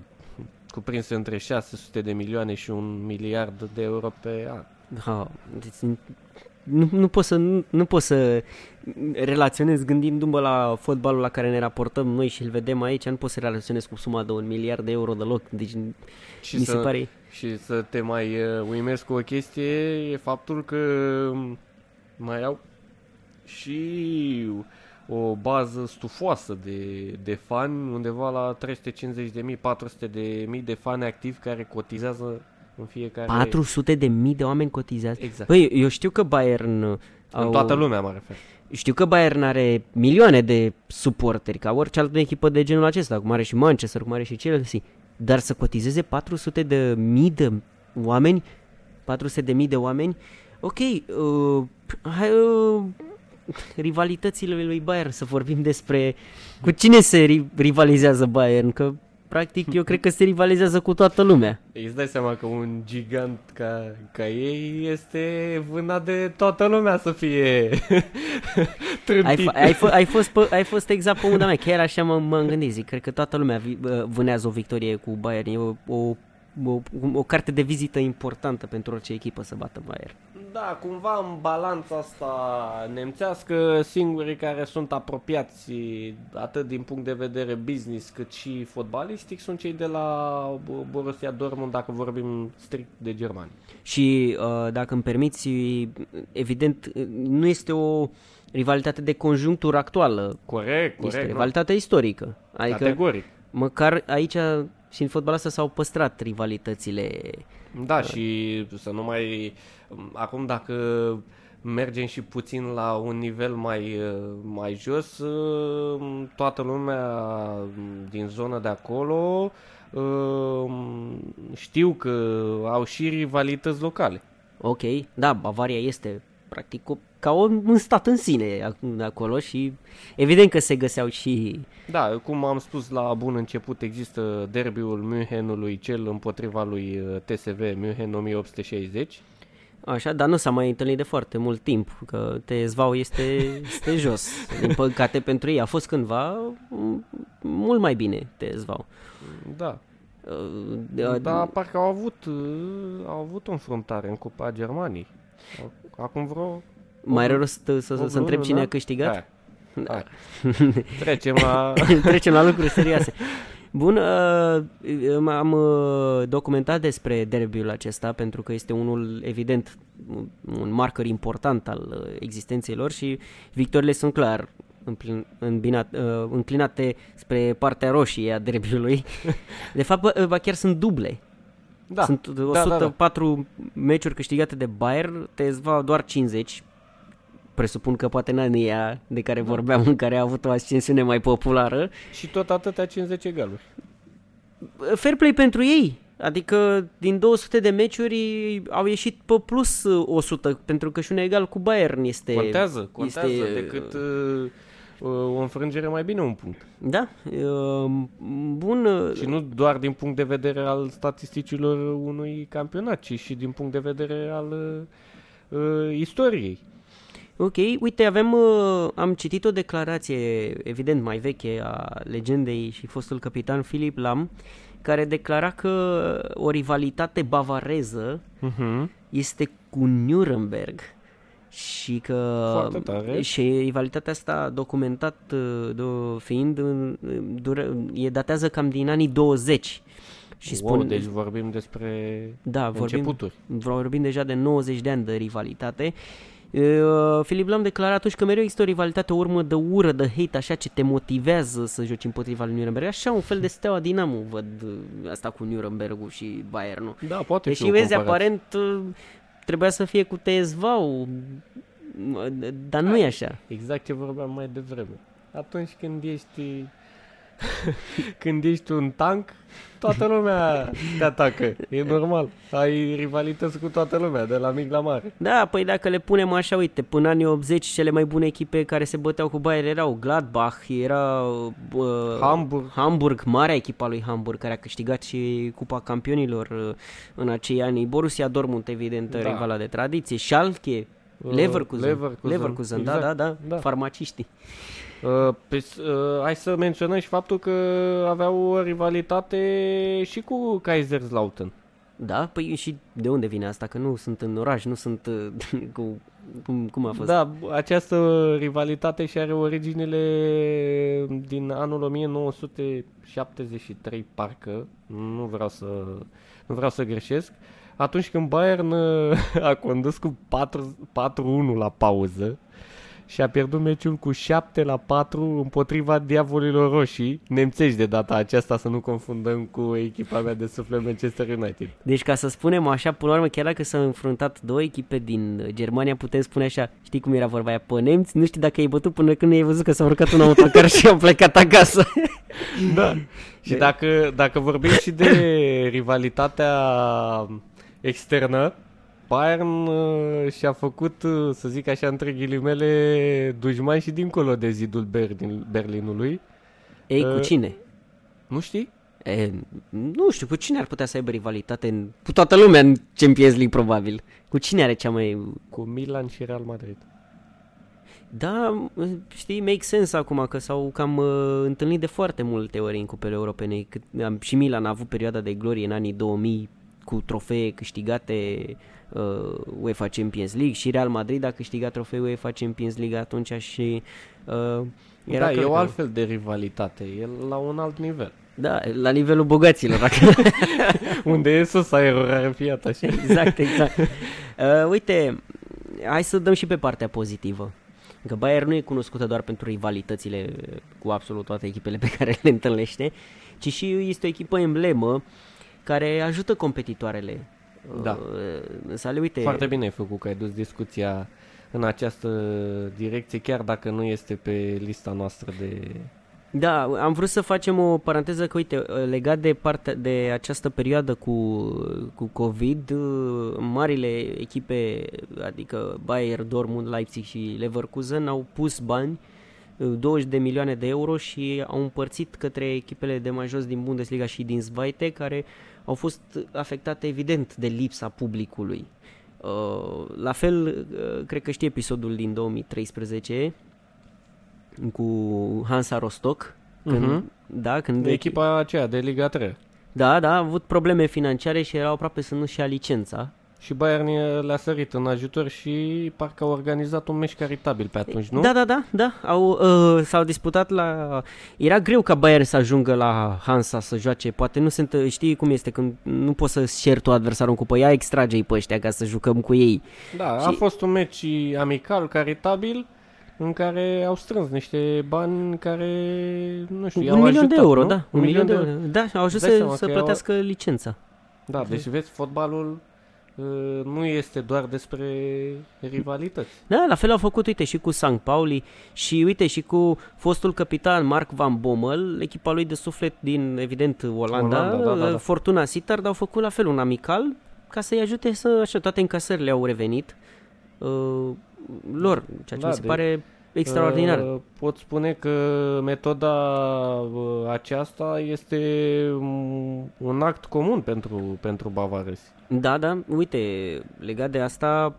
cuprinse între șase sute de milioane și un miliard de euro pe an. Ha, deci nu, nu pot să nu, nu pot să relaționez gândindu-mă la fotbalul la care ne raportăm noi și îl vedem aici, nu pot să relaționez cu suma de un miliard de euro deloc. Deci și mi să, se pare și să te mai uimezi cu o chestie e faptul că mai au și o bază stufoasă de, de fani, undeva la trei sute cincizeci de mii, patru sute de mii de fani activi care cotizează în fiecare... patru sute de mii de oameni cotizează? Exact. Păi, eu știu că Bayern... În au... toată lumea, mă refer. Știu că Bayern are milioane de suporteri, ca orice altă echipă de genul acesta, cum are și Manchester, cum are și Chelsea, dar să cotizeze patru sute de mii de oameni, patru sute de mii de oameni, ok, uh, hai... Uh, rivalitățile lui Bayern, să vorbim despre cu cine se ri- rivalizează Bayern, că practic eu cred că se rivalizează cu toată lumea. Îți dai seama că un gigant ca, ca ei este vânat de toată lumea să fie trântit. Ai, f- ai, f- ai, fost pe, ai fost exact pe unda mea, chiar așa m- m-am gândit, zic, cred că toată lumea vi- vânează o victorie cu Bayern, e o, o O, o carte de vizită importantă pentru orice echipă să bată Bayern. Da, cumva în balanța asta nemțească, singurii care sunt apropiați atât din punct de vedere business cât și fotbalistic sunt cei de la Borussia Dortmund, dacă vorbim strict de germani. Și dacă îmi permiți, evident nu este o rivalitate de conjunctură actuală. Corect, corect. Este rivalitate istorică. Adică categoric. Măcar aici... Și în fotbalul ăsta s-au păstrat rivalitățile. Da, și să nu mai... Acum dacă mergem și puțin la un nivel mai, mai jos, toată lumea din zona de acolo știu că au și rivalități locale. Ok, da, Bavaria este practic ca un stat în sine acolo și evident că se găseau și... Da, cum am spus la bun început, există derbiul Münchenului, cel împotriva lui T S V München o mie opt sute șaizeci. Așa, dar nu s-a mai întâlnit de foarte mult timp, că T S V-ul este, este jos, din păcate pentru ei. A fost cândva mult mai bine T S V-ul. Da. Da, da, parcă au avut, au avut o înfruntare în Cupa Germaniei. Acum vreo... Mai are rost să, să, să întreb cine da? a câștigat? Hai. Hai. Trecem la... Trecem la lucruri serioase. Bun, uh, am uh, documentat despre derbiul acesta pentru că este unul, evident, un marker important al uh, existenței lor și victorile sunt clar împlin, îmbinat, uh, înclinate spre partea roșie a derbiului. De fapt, uh, chiar sunt duble. Da. Sunt o sută patru da, da, da. meciuri câștigate de Bayern, T S V doar cincizeci. Presupun că poate în anii aia de care vorbeam, în care a avut o ascensiune mai populară. Și tot atâtea cincizeci egaluri. Fair play pentru ei. Adică din două sute de meciuri au ieșit pe plus o sută, pentru că și un egal cu Bayern este... Contează, contează este, decât uh, o înfrângere mai bine un punct. Da, uh, bun. Uh, și nu doar din punct de vedere al statisticilor unui campionat, ci și din punct de vedere al uh, istoriei. Ok, uite, avem, uh, am citit o declarație, evident mai veche, a legendei și fostul capitan Philipp Lahm, care declara că o rivalitate bavareză uh-huh. este cu Nuremberg și că foarte tare. Și rivalitatea asta documentat do, fiind, dure, e datează cam din anii douăzeci. Și wow, spun, deci vorbim despre da, începuturi. Vorbim, vorbim deja de nouăzeci de ani de rivalitate. Uh, Philipp Lahm declara atunci că mereu există o rivalitate, o urmă de ură, de hate, așa ce te motivează să joci împotriva lui Nuremberg. Așa un fel de Steaua Dinamo văd uh, asta cu Nuremberg-ul și Bayern-ul. Da, poate. Deși vezi aparent uh, Trebuia să fie cu T S V-ul, dar nu e așa. Exact ce vorbeam mai devreme. Atunci când ești... Când ești un tank, toată lumea te atacă. E normal. Ai rivalități cu toată lumea, de la mic la mare. Da, păi dacă le punem așa, uite, până anii optzeci cele mai bune echipe care se băteau cu Bayern erau Gladbach, era uh, Hamburg. Hamburg, marea echipa lui Hamburg, care a câștigat și Cupa Campionilor uh, în acei ani. Borussia Dortmund, evident, da, rivala de tradiție. Schalke, uh, Leverkusen. Leverkusen, Leverkusen exact. da, da, da, da, farmaciștii. Uh, pe, uh, hai să menționăm și faptul că aveau o rivalitate și cu Kaiserslautern. Da? Păi și de unde vine asta? Că nu sunt în oraș, nu sunt uh, cu... Cum, cum a fost? Da, această rivalitate și are originile din anul nouăsprezece șaptezeci și trei, parcă. Nu vreau să, nu vreau să greșesc. Atunci când Bayern uh, a condus cu patru la unu la pauză și a pierdut meciul cu șapte la patru împotriva Diavolilor Roșii, nemțești de data aceasta, să nu confundăm cu echipa mea de suflet, Manchester United. Deci, ca să spunem așa, până la urmă, chiar dacă s-au înfruntat două echipe din Germania, putem spune așa, știi cum era vorba aia, pe nemți, nu știi dacă i-ai bătut până când i-ai văzut că s-a urcat un autocar și au plecat acasă. Da. Și dacă, dacă vorbim și de rivalitatea externă, Bayern uh, și-a făcut, uh, să zic așa, între ghilimele, dușmani și dincolo de zidul Berlin, Berlinului. Ei, uh, cu cine? Nu știi? E, nu știu, cu cine ar putea să aibă rivalitate? În, cu toată lumea în Champions League, probabil. Cu cine are cea mai... Cu Milan și Real Madrid. Da, știi, make sense acum că s-au cam uh, întâlnit de foarte multe ori în cupele europene. Cât, am, și Milan a avut perioada de glorie în anii două mii cu trofee câștigate... Uh, UEFA Champions League, și Real Madrid a câștigat trofeul UEFA Champions League atunci și uh, era da, e o altfel de rivalitate, e la un alt nivel. Da, la nivelul bogaților, dacă... Unde e sus aerul rarefiat așa. Exact, exact. Uh, uite, hai să dăm și pe partea pozitivă. Că Bayern nu e cunoscută doar pentru rivalitățile cu absolut toate echipele pe care le întâlnește, ci și este o echipă emblemă care ajută competitoarele. Da. Sale, uite. Foarte bine ai făcut că ai dus discuția în această direcție, chiar dacă nu este pe lista noastră de... Da, am vrut să facem o paranteză că, uite, legat de, parte, de această perioadă cu, cu COVID, marile echipe, adică Bayern, Dortmund, Leipzig și Leverkusen, au pus bani, douăzeci de milioane de euro, și au împărțit către echipele de mai jos din Bundesliga și din Zweite, care au fost afectate evident de lipsa publicului. Uh, la fel, uh, cred că știi episodul din două mii treisprezece cu Hansa Rostock, când, uh-huh. da, când de echipa aceea de Liga trei. Da, da, a avut probleme financiare și erau aproape să nu-și ia licența. Și Bayern le-a sărit în ajutor și parcă au organizat un meci caritabil pe atunci, nu? Da, da, da, da. Au, uh, s-au disputat la... Era greu ca Bayern să ajungă la Hansa să joace, poate nu sunt... Știi cum este, când nu poți să-ți șeri tu adversarul cu păia, extrage-i pe ăștia ca să jucăm cu ei. Da, și... a fost un meci amical, caritabil, în care au strâns niște bani care, nu știu, un milion ajutat, de euro, nu? Da, un, un milion, milion de euro. Da, au ajuns să, să plătească au... licența. Da, deci vezi, fotbalul... nu este doar despre rivalități. Da, la fel au făcut, uite, și cu Sankt Pauli și, uite, și cu fostul capitan Mark van Bommel, echipa lui de suflet din, evident, Olanda, Olanda da, da, da. Fortuna Sittard, au făcut la fel un amical ca să-i ajute să, așa, toate încasările au revenit uh, lor, ceea ce da, mi se de... pare... extraordinar. Pot spune că metoda aceasta este un act comun pentru, pentru bavarezi. Da, da, uite, legat de asta,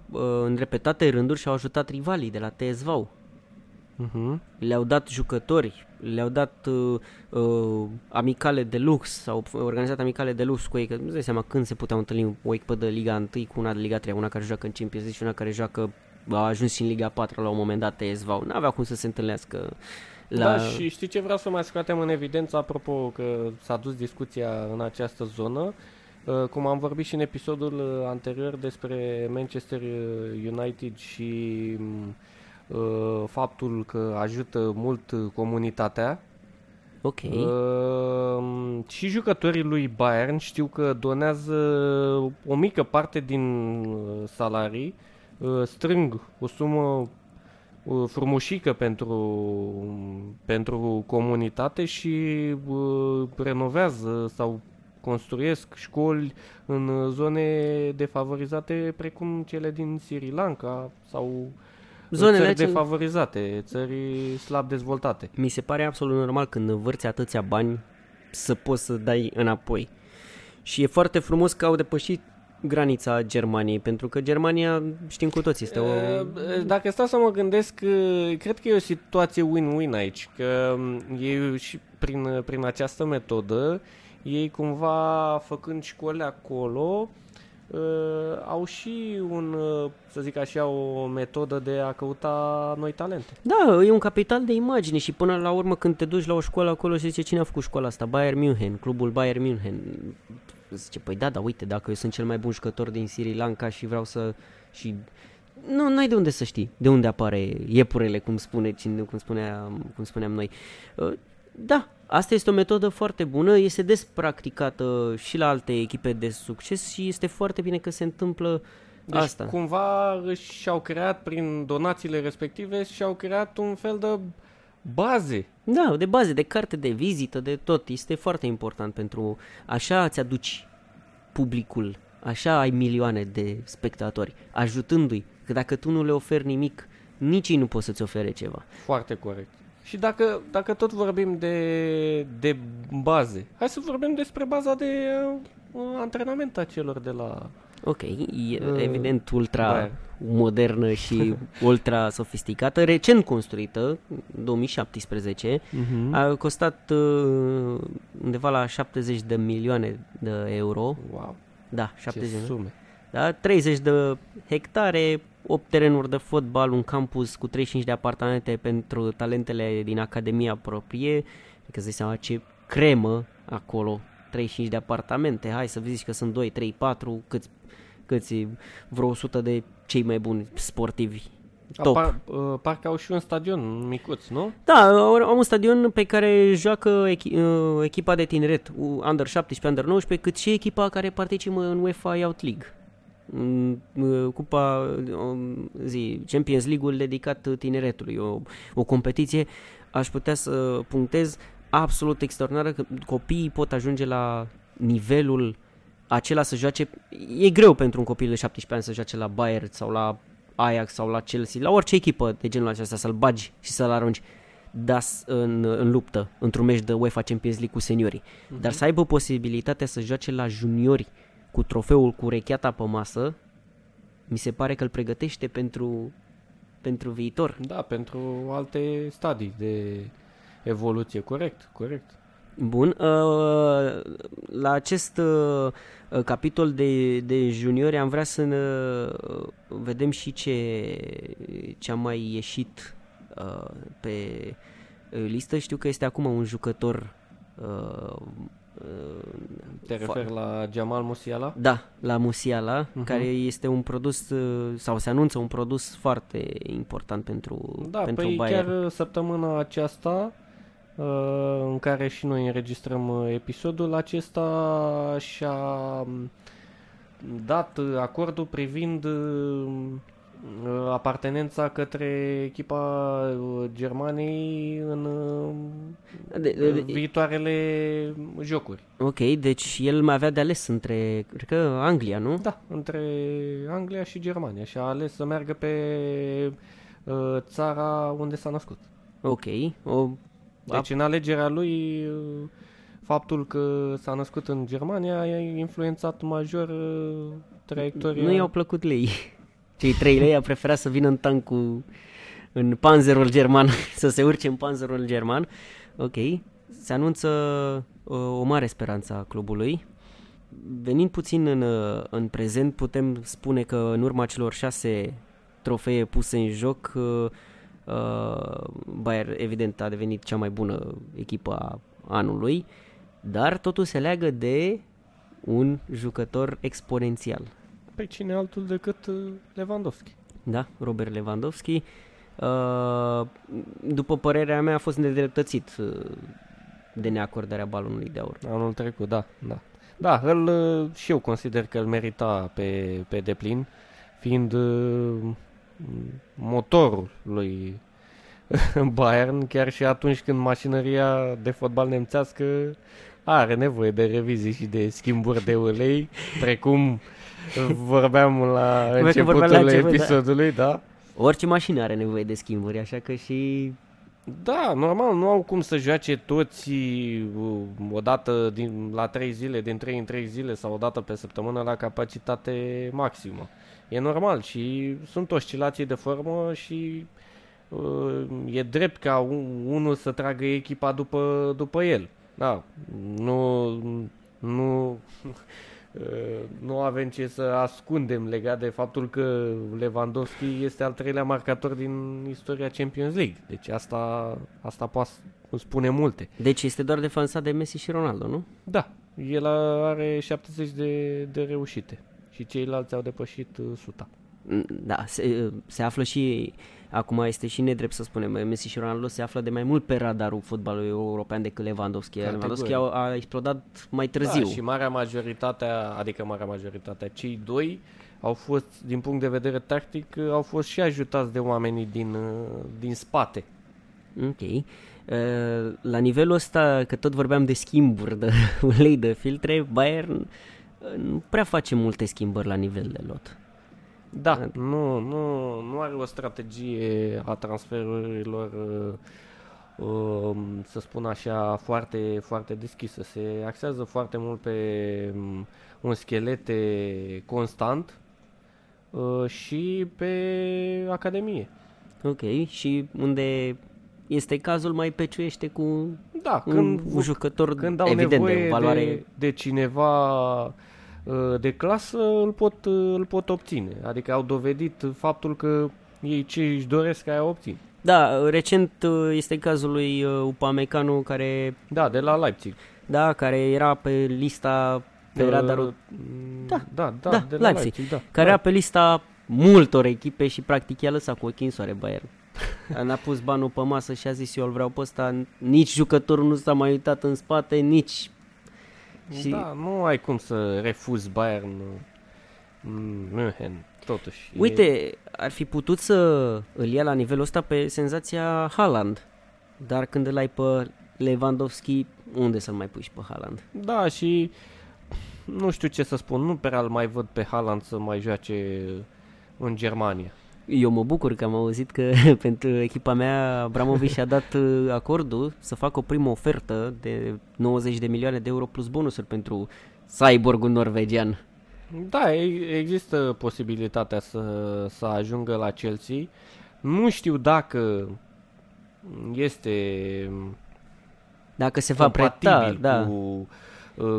în repetate rânduri și-au ajutat rivalii de la T S V. Uh-huh. Le-au dat jucători, le-au dat uh, uh, amicale de lux, au organizat amicale de lux cu ei, că nu-ți dai seama când se puteau întâlni o echipă de Liga unu cu una de Liga trei, una care joacă în Champions League și una care joacă... a ajuns și în Liga patru la un moment dat, T S V-ul. N-avea cum să se întâlnească. La... Da, și știi ce vreau să mai scoatem în evidență, apropo că s-a dus discuția în această zonă, cum am vorbit și în episodul anterior despre Manchester United și faptul că ajută mult comunitatea Ok. Uh, și jucătorii lui Bayern știu că donează o mică parte din salarii, uh, strâng o sumă uh, frumușică pentru, pentru comunitate și uh, renovează sau construiesc școli în zone defavorizate precum cele din Sri Lanka sau... Zonele țări defavorizate, țări slab dezvoltate. Mi se pare absolut normal când învârți atâția bani să poți să dai înapoi. Și e foarte frumos că au depășit granița Germaniei, pentru că Germania, știm cu toți, este o... Dacă stau să mă gândesc, cred că e o situație win-win aici, că ei și prin, prin această metodă, ei cumva făcând școli acolo... Uh, au și un, uh, să zic așa, o metodă de a căuta noi talente. Da, e un capital de imagine și până la urmă când te duci la o școală acolo și zice cine a făcut școala asta? Bayern München, clubul Bayern München. Zice, păi da, da, uite, dacă eu sunt cel mai bun jucător din Sri Lanka și vreau să... și nu, n-ai de unde să știi, de unde apare iepurele, cum spune, cum spuneam, cum spuneam noi. Uh, da. Asta este o metodă foarte bună, este des practicată și la alte echipe de succes și este foarte bine că se întâmplă deci asta. Deci cumva și-au creat prin donațiile respective și-au creat un fel de baze. Da, de baze, de carte de vizită, de tot. Este foarte important pentru așa îți aduci publicul, așa ai milioane de spectatori, ajutându-i, că dacă tu nu le oferi nimic, nici ei nu pot să-ți ofere ceva. Foarte corect. Și dacă, dacă tot vorbim de, de baze, hai să vorbim despre baza de uh, antrenament a celor de la... Ok, e, uh, evident ultra Bayern. Modernă și ultra sofisticată, recent construită, două mii șaptesprezece, uh-huh. A costat uh, undeva la șaptezeci de milioane de euro. Wow, da, șaptezeci, ce sume! Da, treizeci de hectare, opt terenuri de fotbal, un campus cu treizeci și cinci de apartamente pentru talentele din Academia Proprie, că zici seama ce cremă acolo, treizeci și cinci de apartamente, hai să zici că sunt doi, trei, patru, câți, câți vreo o sută de cei mai buni sportivi. Top. Apar, parcă au și un stadion micuț, nu? Da, au un stadion pe care joacă echi, echipa de tineret, under șaptesprezece, under nouăsprezece, cât și echipa care participă în UEFA Youth League. Cupa zi, Champions League-ul dedicat tineretului, o, o competiție, aș putea să punctez, absolut extraordinară, că copiii pot ajunge la nivelul acela să joace. E greu pentru un copil de șaptesprezece ani să joace la Bayern sau la Ajax sau la Chelsea, la orice echipă de genul acesta, să-l bagi și să-l arunci das în, în luptă, într-un meci de UEFA Champions League cu seniorii, uh-huh. Dar să aibă posibilitatea să joace la juniori cu trofeul, cu recheata pe masă, mi se pare că îl pregătește pentru, pentru viitor. Da, pentru alte stadii de evoluție, corect, corect. Bun, la acest capitol de, de juniori am vrea să ne vedem și ce, ce a mai ieșit pe listă. Știu că este acum un jucător... Te referi la Jamal Musiala? Da, la Musiala, uh-huh. Care este un produs, sau se anunță un produs foarte important pentru, da, pentru păi Bayern. Da, chiar săptămâna aceasta... în care și noi înregistrăm episodul acesta și-a dat acordul privind apartenența către echipa Germaniei în de, de, de, viitoarele jocuri. Ok, deci el mai avea de ales între, cred că, Anglia, nu? Da, între Anglia și Germania și a ales să meargă pe țara unde s-a născut. Ok, o... Deci în alegerea lui, faptul că s-a născut în Germania i-a influențat major traiectoria. Nu i-au plăcut lei. Cei trei lei a preferat să vină în tancul, în panzerul german, să se urce în panzerul german. Ok, se anunță o mare speranță a clubului. Venind puțin în, în prezent, putem spune că în urma celor șase trofee puse în joc... Uh, Bayern evident a devenit cea mai bună echipă a anului, dar totul se leagă de un jucător exponențial. Pe cine altul decât Lewandowski? Da, Robert Lewandowski. Uh, după părerea mea a fost nedreptățit uh, de neacordarea balonului de aur. Anul trecut, da, da. Da, îl, și eu consider că îl merita pe, pe deplin, fiind motorul lui Bayern, chiar și atunci când mașinăria de fotbal nemțească are nevoie de revizii și de schimburi de ulei, precum vorbeam la începutul la început, episodului, da. da. Orice mașină are nevoie de schimburi, așa că și... Da, normal, nu au cum să joace toți odată din, la trei zile, din trei în trei zile sau odată pe săptămână la capacitate maximă. E normal și sunt oscilații de formă și uh, e drept ca un, unul să tragă echipa după, după el. Da, nu, nu, uh, nu avem ce să ascundem legat de faptul că Lewandowski este al treilea marcator din istoria Champions League. Deci asta, asta poate spune multe. Deci este doar defansat de Messi și Ronaldo, nu? Da, el are șaptezeci de, de reușite. Și ceilalți au depășit suta. Da, se, se află și, acum este și nedrept să spunem, Messi și Ronaldo se află de mai mult pe radarul fotbalului european decât Lewandowski. Lewandowski a, a explodat mai târziu. Da, și marea majoritatea, adică marea majoritatea, cei doi au fost, din punct de vedere tactic, au fost și ajutați de oamenii din, din spate. Ok. La nivelul ăsta, că tot vorbeam de schimburi, de ulei de filtre, Bayern nu prea face multe schimbări la nivel de lot. Da, nu, nu, nu are o strategie a transferurilor, să spun așa, foarte, foarte deschisă. Se axează foarte mult pe un schelet constant și pe academie. Ok, și unde este cazul mai peciuiește cu... Da, când, un jucător, când au evident, nevoie de, valoare... de, de cineva de clasă, îl pot, îl pot obține. Adică au dovedit faptul că ei ce își doresc, aia obțin. Da, recent este cazul lui Upamecanu, care... Da, de la Leipzig. Da, care era pe lista, pe de, radarul... Da, da, da, da de la Leipzig. Leipzig da, care da. era pe lista multor echipe și practic i-a lăsat cu ochii în soare Bayern. N-a pus banul pe masă și a zis eu îl vreau pe ăsta, nici jucătorul nu s-a mai uitat în spate, nici... Și... Da, nu ai cum să refuzi Bayern München, totuși. Uite, e... ar fi putut să îl ia la nivelul ăsta pe senzația Haaland, dar când îl ai pe Lewandowski, unde să-l mai pui și pe Haaland? Da, și nu știu ce să spun, nu prea îl mai văd pe Haaland să mai joace în Germania. Eu mă bucur că am auzit că pentru echipa mea Abramovic și-a dat acordul să facă o primă ofertă de nouăzeci de milioane de euro plus bonusuri pentru cyborgul norvegian. Da, există posibilitatea să, să ajungă la Chelsea. Nu știu dacă este dacă se va preta, da. cu,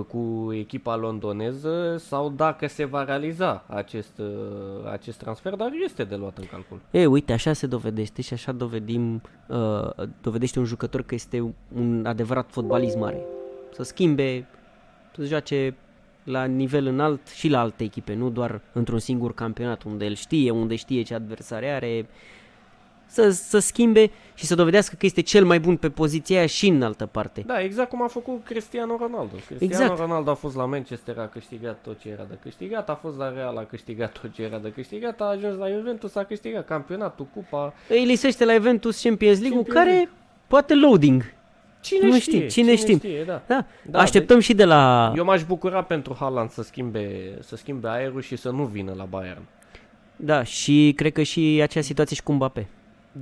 cu echipa londoneză sau dacă se va realiza acest, acest transfer, dar este de luat în calcul. E, uite, așa se dovedește și așa dovedim, uh, dovedește un jucător că este un adevărat fotbalist mare. Să schimbe, să joace la nivel înalt și la alte echipe, nu doar într-un singur campionat unde el știe, unde știe ce adversare are, să, să schimbe și să dovedească că este cel mai bun pe poziția aia și în altă parte. Da, exact cum a făcut Cristiano Ronaldo. Cristiano exact. Ronaldo a fost la Manchester, a câștigat tot ce era de câștigat, a fost la Real, a câștigat tot ce era de câștigat, a ajuns la Juventus, a câștigat campionatul, cupa. Îi lisește la Juventus Champions League-ul, Champions League, care poate loading. Cine nu știe, știe, cine știm. Știe, da. Da. Da, așteptăm deci, și de la... Eu m-aș bucura pentru Haaland să schimbe, să schimbe aerul și să nu vină la Bayern. Da, și cred că și acea situație și cu Mbappé.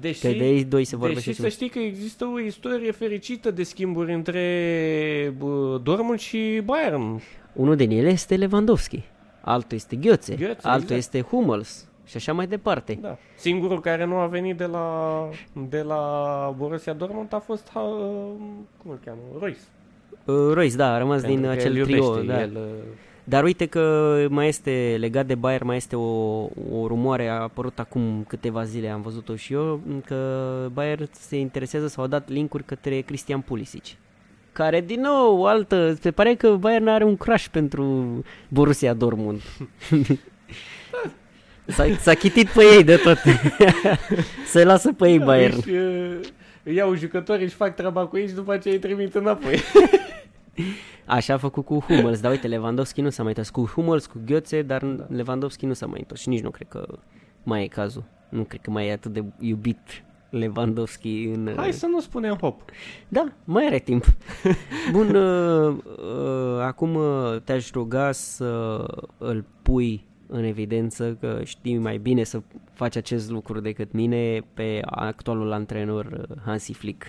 Deși, că de ei doi se deși să știi că există o istorie fericită de schimburi între Dortmund și Bayern. Unul din ele este Lewandowski, altul este Götze, Götze altul exact. este Hummels și așa mai departe. Da. Singurul care nu a venit de la, de la Borussia Dortmund a fost, uh, cum îl cheamă, Royce. Uh, Royce, da, a rămas Pentru din acel trio. Da. El, uh... Dar uite că mai este, legat de Bayern, mai este o, o rumoare, a apărut acum câteva zile, am văzut-o și eu, că Bayern se interesează sau a dat link-uri către Christian Pulisic, care din nou, altă, se pare că Bayern are un crush pentru Borussia Dortmund. S-a, s-a chitit pe ei de tot. Să-i lasă pe ei Bayern. Îi iau jucători, își fac treaba cu ei și după aceea îi trimit înapoi. Așa a făcut cu Hummels, dar uite, Lewandowski nu s-a mai întors. Cu Hummels, cu Götze, dar da. Lewandowski nu s-a mai întors și nici nu cred că mai e cazul. Nu cred că mai e atât de iubit Lewandowski în... Hai să nu spunem hop. Da, mai are timp. Bun, uh, uh, acum uh, te-aș ruga să îl pui în evidență, că știi mai bine să faci acest lucru decât mine, pe actualul antrenor Hansi Flick.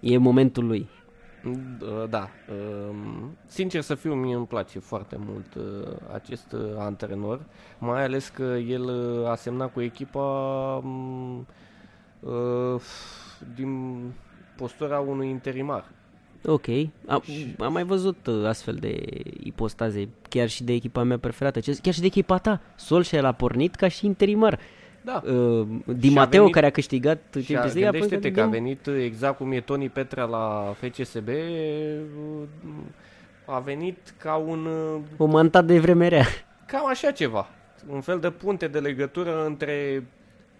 E momentul lui. Da, sincer să fiu, mie îmi place foarte mult acest antrenor, mai ales că el a semnat cu echipa din postura unui interimar. Ok, am, am mai văzut astfel de ipostaze, chiar și de echipa mea preferată, chiar și de echipa ta. Solskjaer a pornit ca și interimar. Da. Uh, Di și Matteo a venit, care a câștigat Champions League, gândește-te că a venit exact cum e Toni Petra la F C S B, a venit ca un... O mantă de vreme rea. Cam așa ceva, un fel de punte de legătură între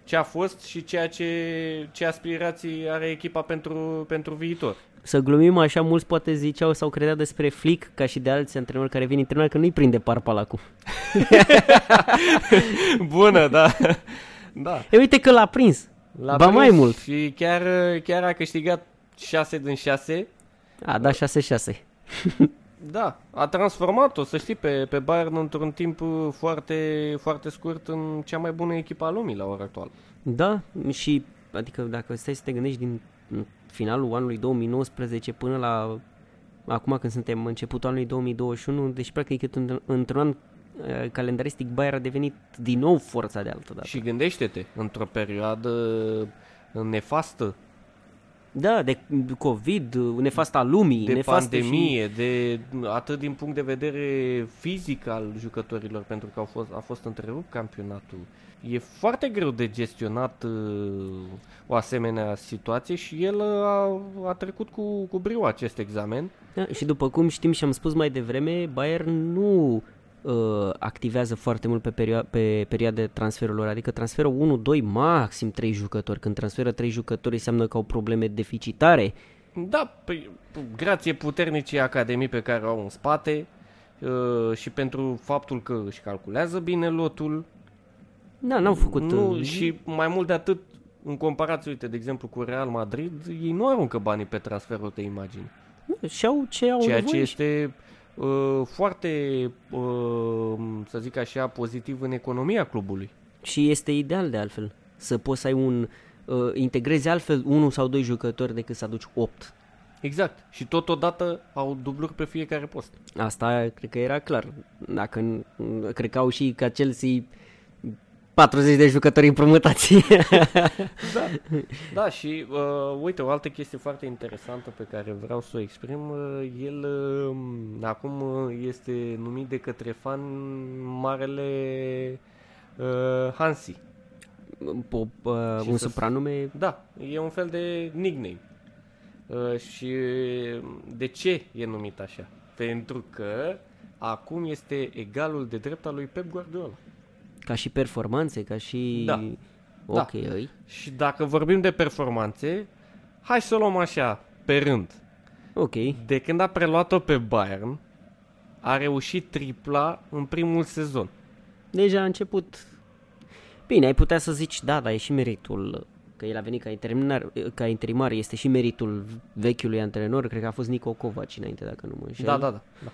ce a fost și ceea ce, ce aspirații are echipa pentru, pentru viitor. Să glumim așa, mulți poate ziceau sau credeau despre Flick, ca și de alți antrenori care vin întrenori, că nu-i prinde parpalacul. Bună, da. Da. E, uite că l-a prins. L-a ba prins mai mult. Și chiar, chiar a câștigat șase din șase. A, da, șase șase. Da, a transformat-o, să știi, pe, pe Bayern într-un timp foarte, foarte scurt în cea mai bună echipă a lumii la ora actuală. Da, și adică dacă stai să te gândești din finalul anului două mii nouăsprezece până la acum când suntem începutul anului două mii douăzeci și unu, deci practic într-un an calendaristic Bayern a devenit din nou forța de altă dată. Și gândește-te, într-o perioadă nefastă. Da, de COVID, nefasta lumii, de pandemie, și... de atât din punct de vedere fizic al jucătorilor, pentru că au fost, a fost întrerupt campionatul. E foarte greu de gestionat uh, o asemenea situație și el a, a trecut cu, cu briu acest examen. Da, și după cum știm și am spus mai devreme, Bayern nu uh, activează foarte mult pe, perio- pe perioada de transferurilor, adică transferă unu, doi, maxim trei jucători. Când transferă trei jucători înseamnă că au probleme deficitare. Da, p- grație puternicii academii pe care o au în spate uh, și pentru faptul că își calculează bine lotul. Da, n-au făcut... Nu, și mai mult de atât, în comparație, uite, de exemplu, cu Real Madrid, ei nu aruncă banii pe transferul de imagini. Și au ce au nevoie. Ceea ce este uh, foarte, uh, să zic așa, pozitiv în economia clubului. Și este ideal de altfel să poți să ai un... Uh, integrezi altfel unul sau doi jucători decât să aduci opt. Exact. Și totodată au dubluri pe fiecare post. Asta cred că era clar. Dacă, cred că au și ca Chelsea... patruzeci de jucători împrumutați. Da, da, și uh, uite, o altă chestie foarte interesantă pe care vreau să o exprim. Uh, el uh, acum este numit de către fan Marele uh, Hansi. Pop, uh, un supranume? Da, e un fel de nickname. Uh, și de ce e numit așa? Pentru că acum este egalul de drept al lui Pep Guardiola. Ca și performanțe, ca și... Da. Ok. Da. Și dacă vorbim de performanțe, hai să o luăm așa, pe rând. Ok. De când a preluat-o pe Bayern, a reușit tripla în primul sezon. Deja a început... Bine, ai putea să zici, da, dar e și meritul, că el a venit ca interimar, ca interimar este și meritul vechiului antrenor, cred că a fost Nico Kovac înainte, dacă nu mă înșel. Da, da, da. Da.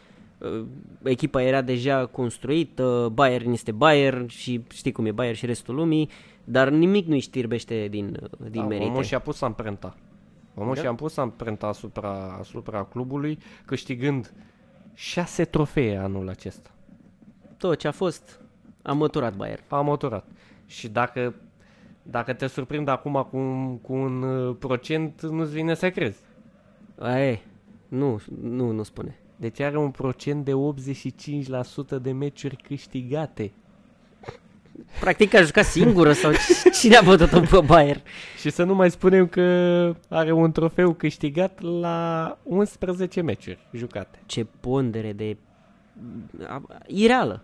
Echipa era deja construită, Bayern este Bayern și știi cum e Bayern și restul lumii, dar nimic nu-i știrbește din, din da, merite. Omul și-a pus amprenta. Omul da? și-a pus amprenta asupra, asupra clubului, câștigând șase trofee anul acesta. Tot ce a fost, a măturat Bayern. A măturat. Și dacă, dacă te surprind acum cu un, cu un procent, nu-ți vine să crezi. Aie, nu, nu, nu spune. Deci are un procent de optzeci și cinci la sută de meciuri câștigate. Practic a jucat singură sau cine a bătut-o pe Bayern? Și să nu mai spunem că are un trofeu câștigat la unsprezece meciuri jucate. Ce pondere de... ireală.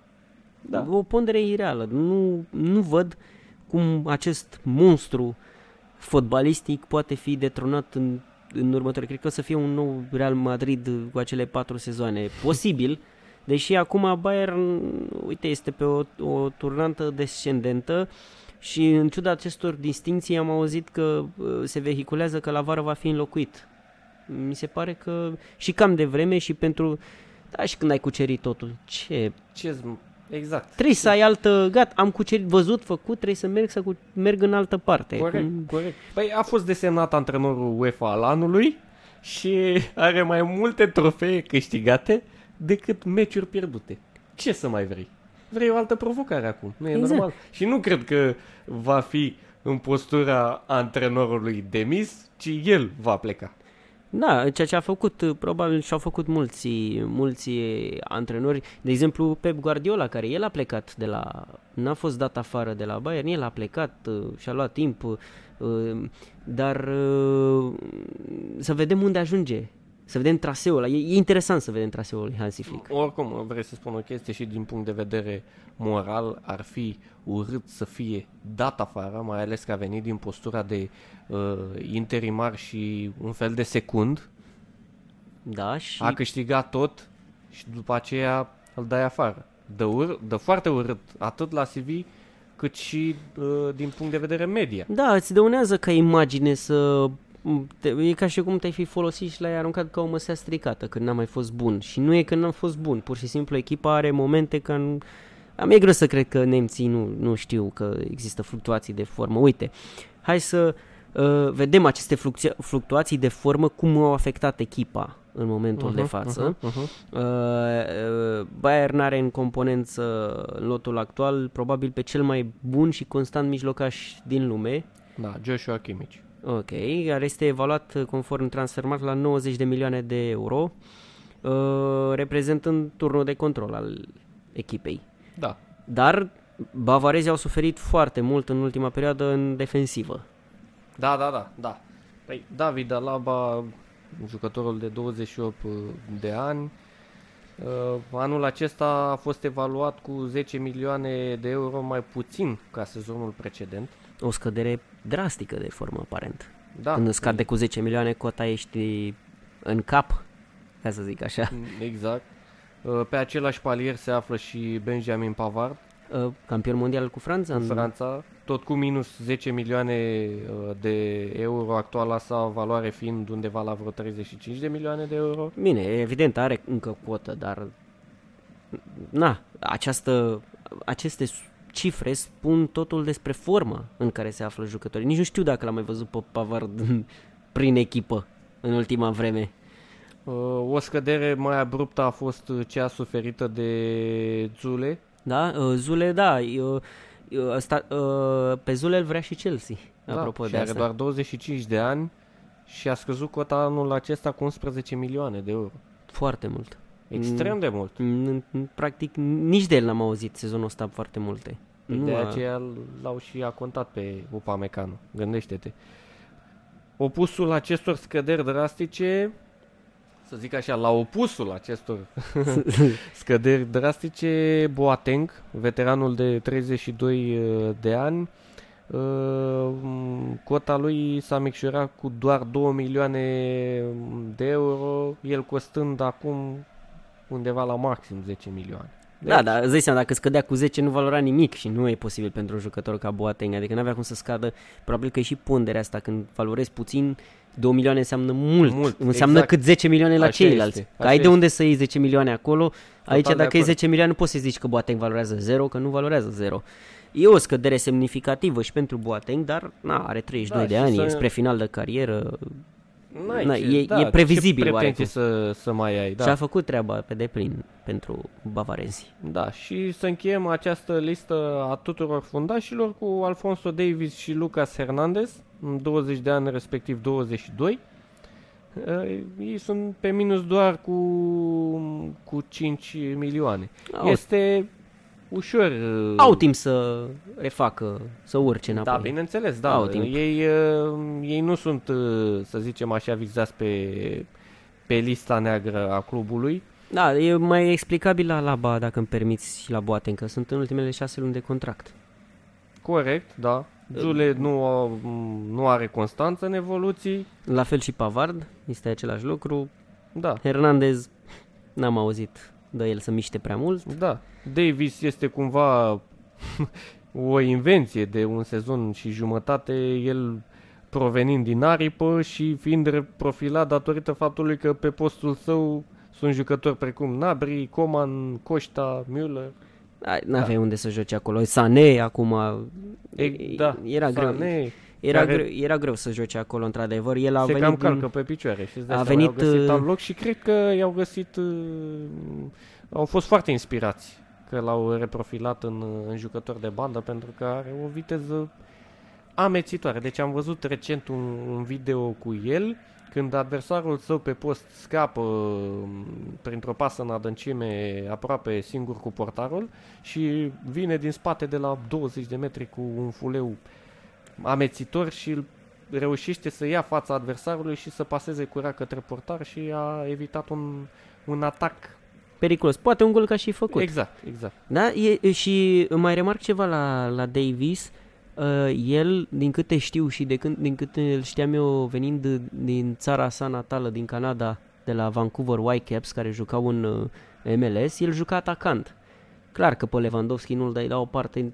Da. O pondere ireală. Nu, nu văd cum acest monstru fotbalistic poate fi detronat în, în următoare. Cred că o să fie un nou Real Madrid cu acele patru sezoane. Posibil, deși acum Bayern, uite, este pe o, o turnantă descendentă și în ciuda acestor distinții am auzit că se vehiculează că la vară va fi înlocuit. Mi se pare că și cam de vreme și pentru... Da, și când ai cucerit totul, ce... ce exact. Trebuie să ai altă... Gat, am cucerit, văzut, făcut, trebuie să merg să cu, merg în altă parte. Corect, când... corect. Păi a fost desemnat antrenorul UEFA al anului și are mai multe trofee câștigate decât meciuri pierdute. Ce să mai vrei? Vrei o altă provocare acum, nu e exact. Normal. Și nu cred că va fi în postura antrenorului demis, ci el va pleca. Da, ceea ce a făcut, probabil și-au făcut mulți, mulți antrenori, de exemplu Pep Guardiola, care el a plecat de la, n-a fost dat afară de la Bayern, el a plecat și-a luat timp, dar să vedem unde ajunge, să vedem traseul ăla, e interesant să vedem traseul lui Hansi Flick. Oricum, vrei să spun o chestie și din punct de vedere moral, ar fi urât să fie dat afară, mai ales că a venit din postura de uh, interimar și un fel de secund. Da, și... A câștigat tot și după aceea îl dai afară. Dă, ur- dă foarte urât, atât la C V cât și uh, din punct de vedere media. Da, îți dăunează ca imagine să... Te, e ca și cum te-ai fi folosit și l-ai aruncat ca o măsea stricată când n-am mai fost bun. Și nu e că n-am fost bun, pur și simplu echipa are momente că nu... Am e greu să cred că nemții nu, nu știu că există fluctuații de formă. Uite, hai să uh, vedem aceste fluctua- fluctuații de formă, cum au afectat echipa în momentul uh-huh, de față. Uh-huh, uh-huh. Uh, Bayern are în componență în lotul actual probabil pe cel mai bun și constant mijlocaș din lume. Da, Joshua Kimmich. Ok, care este evaluat conform Transfermarkt la nouăzeci de milioane de euro, uh, reprezentând turnul de control al echipei. Da. Dar bavarezii au suferit foarte mult în ultima perioadă în defensivă. Da, da, da, da. Păi, David Alaba, jucătorul de douăzeci și opt de ani, uh, anul acesta a fost evaluat cu zece milioane de euro mai puțin ca sezonul precedent. O scădere drastică de formă, aparent. Da. Când îți scade cu zece milioane, cota ești în cap, ca să zic așa. Exact. Pe același palier se află și Benjamin Pavard. Campion mondial cu Franța. În Franța, tot cu minus zece milioane de euro, actuala sa valoare fiind undeva la vreo treizeci și cinci de milioane de euro. Bine, evident, are încă cotă, dar... Na, această... aceste... cifre spun totul despre forma în care se află jucătorii. Nici nu știu dacă l-am mai văzut pe Pavard prin echipă în ultima vreme. O scădere mai abruptă a fost cea suferită de Süle. Da, Süle, da. Pe Süle îl vrea și Chelsea, da, apropo de asta. Are doar douăzeci și cinci de ani și a scăzut cota anul acesta cu unsprezece milioane de euro. Foarte mult. Extrem de mult. Practic nici de el n-am auzit sezonul ăsta foarte multe. De aceea l-au și acontat pe Upamecano. Gândește-te. Opusul acestor scăderi drastice, să zic așa, la opusul acestor scăderi drastice, Boateng, veteranul de treizeci și doi de ani, cota lui s-a micșorat cu doar două milioane de euro, el costând acum undeva la maxim zece milioane. Deci... Da, dar îți dai seama, dacă scădea cu zece nu valora nimic și nu e posibil pentru un jucător ca Boateng, adică n-avea cum să scadă, probabil că e și ponderea asta, când valorezi puțin, două milioane înseamnă mult, mult înseamnă exact. Cât zece milioane la așa ceilalți, este, că ai de unde să iei zece milioane acolo, aici total dacă e zece milioane nu poți să zici că Boateng valorează zero, că nu valorează zero. E o scădere semnificativă și pentru Boateng, dar na, are treizeci și doi de ani, e spre final de carieră. N-ai, Na, e, da, e previzibil oarecum să, să mai ai, da. Și a făcut treaba pe deplin pentru bavarezi. Da, și să încheiem această listă a tuturor fundașilor cu Alphonso Davies și Lucas Hernandez, douăzeci de ani respectiv douăzeci și doi. Ei sunt pe minus doar cu, cu cinci milioane. Au, este ușor. Au timp să refacă, să urce înapoi. Da, bineînțeles, da. Au timp. Ei, ei nu sunt, să zicem așa, vizați pe, pe lista neagră a clubului. Da, e mai explicabil la Alaba, dacă îmi permiți, și la Boateng, că sunt în ultimele șase luni de contract. Corect, da. Süle nu, nu are constanță în evoluții. La fel și Pavard, este același lucru. Da. Hernandez, n-am auzit de el să miște prea mult. Da. Davis este cumva o invenție de un sezon și jumătate, el provenind din aripă și fiind profilat datorită faptului că pe postul său sunt jucători precum Nabri, Coman, Costa, Müller. N-aveai da. unde să joci acolo. Sané acum e, da, era Sané, greu. Era greu, era greu să joci acolo, într-adevăr. El a se venit cam calcă pe picioare și a venit, i-au găsit alt loc și cred că i-au găsit au fost foarte inspirați că l-au reprofilat în, în jucător de bandă pentru că are o viteză amețitoare. Deci am văzut recent un, un video cu el când adversarul său pe post scapă printr-o pasă în adâncime aproape singur cu portarul și vine din spate de la douăzeci de metri cu un fuleu amețitor și reușește să ia fața adversarului și să paseze curea către portar și a evitat un, un atac periculos. Poate un gol ca și făcut. Exact, exact. Da? E, și mai remarc ceva la, la Davis. Uh, el, din câte știu și de când, din câte îl știam eu venind de, din țara sa natală, din Canada, de la Vancouver Whitecaps, care jucau în uh, M L S, el juca atacant. Clar că pe Lewandowski nu-l dai la o parte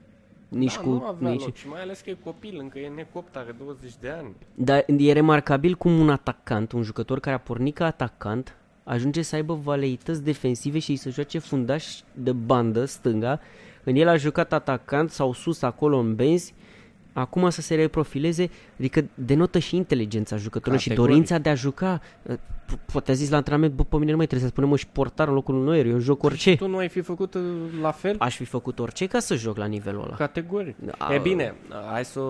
nici da, cu... nu avea nici... loc și mai ales că e copil, încă e necopt, are douăzeci de ani. Dar e remarcabil cum un atacant, un jucător care a pornit ca atacant, ajunge să aibă valeități defensive și să joace fundaș de bandă stânga. Când el a jucat atacant sau sus acolo în benzi, acum să se reprofileze, adică denotă și inteligența jucătorului și dorința de a juca. Poate a zis la antrenament, bă, pe mine nu mai trebuie să spunem, mă, și portar în locul lui Neuer, eu joc orice. Și tu nu ai fi făcut la fel? Aș fi făcut orice ca să joc la nivelul ăla. Categoric. A... E bine, hai să,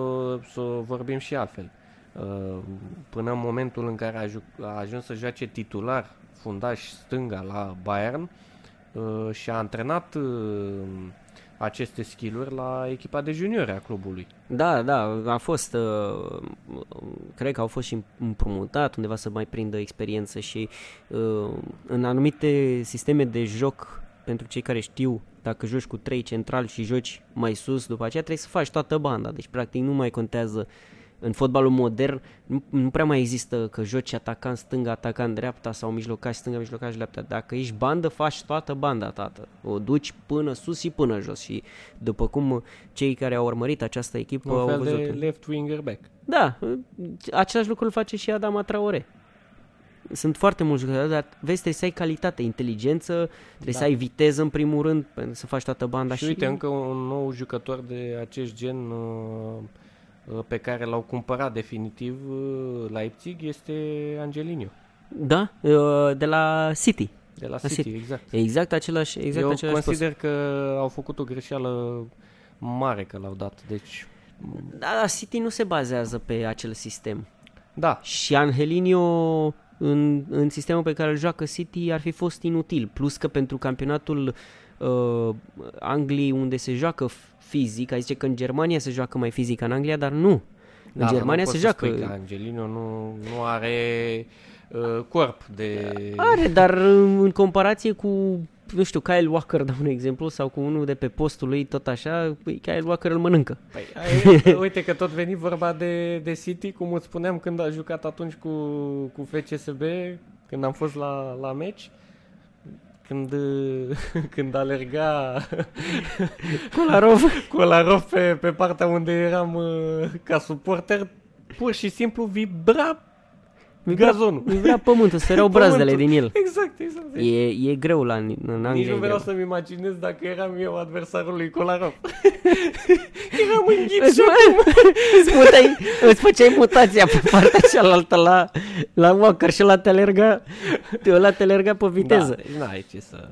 să vorbim și altfel. Până în momentul în care a, juc- a ajuns să joace titular, fundaș stânga la Bayern, și a antrenat... aceste skill-uri la echipa de juniori a clubului. Da, da, a fost, uh, cred că au fost și împrumutat undeva să mai prindă experiență și uh, în anumite sisteme de joc, pentru cei care știu, dacă joci cu trei centrali și joci mai sus, după aceea trebuie să faci toată banda, deci practic nu mai contează. În fotbalul modern nu, nu prea mai există că joci atacant stânga, atacant dreapta sau mijlocaș stânga, mijlocaș dreapta. Dacă ești bandă, faci toată banda, tată. O duci până sus și până jos. Și după cum cei care au urmărit această echipă au văzut. Un fel de left winger back. Da, același lucru îl face și Adama Traoré. Sunt foarte mulți jucători, dar vezi, trebuie să ai calitate, inteligență, trebuie da. să ai viteză în primul rând, să faci toată banda. Și, și uite, încă un nou jucător de acest gen... Uh... pe care l-au cumpărat definitiv Leipzig este Angelino. Da, de la City. De la City, City. exact. Exact același, exact Eu același consider post. Că au făcut o greșeală mare că l-au dat. Deci da, la City nu se bazează pe acel sistem. Da. Și Angelino în, în sistemul pe care îl joacă City ar fi fost inutil, plus că pentru campionatul Uh, Angliei, unde se joacă fizic, a zice că în Germania se joacă mai fizic ca în Anglia, dar nu. În da, Germania se joacă. Spui că Angelino nu, nu are uh, corp de... Are, dar în comparație cu, nu știu, Kyle Walker, dau un exemplu, sau cu unul de pe postul lui, tot așa, Kyle Walker îl mănâncă. Păi, ai, uite că tot veni vorba de, de City, cum îți spuneam când a jucat atunci cu, cu F C S B, când am fost la, la meci. Când, când alerga Kolarov, Kolarov pe, pe partea unde eram ca suporter, pur și simplu vibra, vibra gazonul. Vibra pământul, se rău brazdele din el. Exact, exact. E, e greu la în Anglia. Nici nu vreau să-mi imaginez dacă eram eu adversarul lui Kolarov. Eram în ghid și acum. Îți, mutai, îți făceai mutația pe partea cealaltă la, la Walker și la te alerga, te alerga pe viteză. Da, deci n-ai ce să...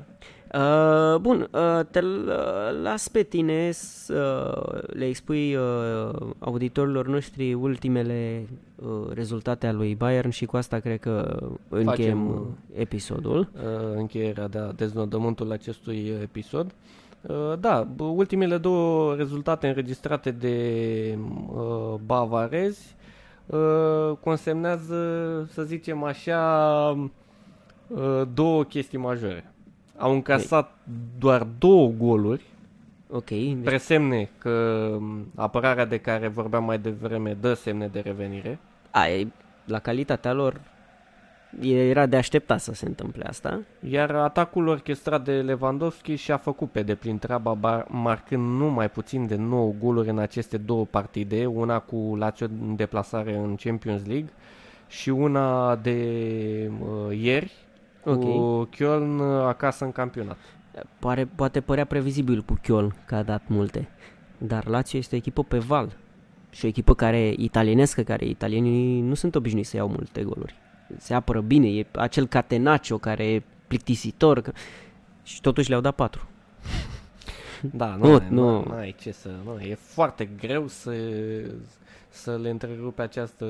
Uh, bun, uh, te las pe tine să uh, le expui uh, auditorilor noștri ultimele uh, rezultate ale lui Bayern și cu asta cred că încheiem Facem, episodul. Uh, încheierea de deznodământul acestui episod. Uh, da, ultimele două rezultate înregistrate de uh, bavarezi uh, consemnează, să zicem așa, uh, două chestii majore. Au încasat Ei. doar două goluri Okay. Presemne că apărarea de care vorbeam mai devreme dă semne de revenire. A, la calitatea lor era de așteptat să se întâmple asta. Iar atacul orchestrat de Lewandowski și-a făcut pe deplin treaba, marcând numai puțin de nouă goluri în aceste două partide, una cu Lazio în deplasare în Champions League și una de uh, ieri cu okay. Köln acasă în campionat. Pare, poate părea previzibil cu Köln că a dat multe, dar Lazio este o echipă pe val și o echipă care italienescă, care italienii nu sunt obișnuiți să iau multe goluri. Se apără bine, e acel catenaccio care e plictisitor că... și totuși le-au dat patru. Da, nu, nu, nu. Nu ai ce să... Nu, e foarte greu să, să le întrerupe această...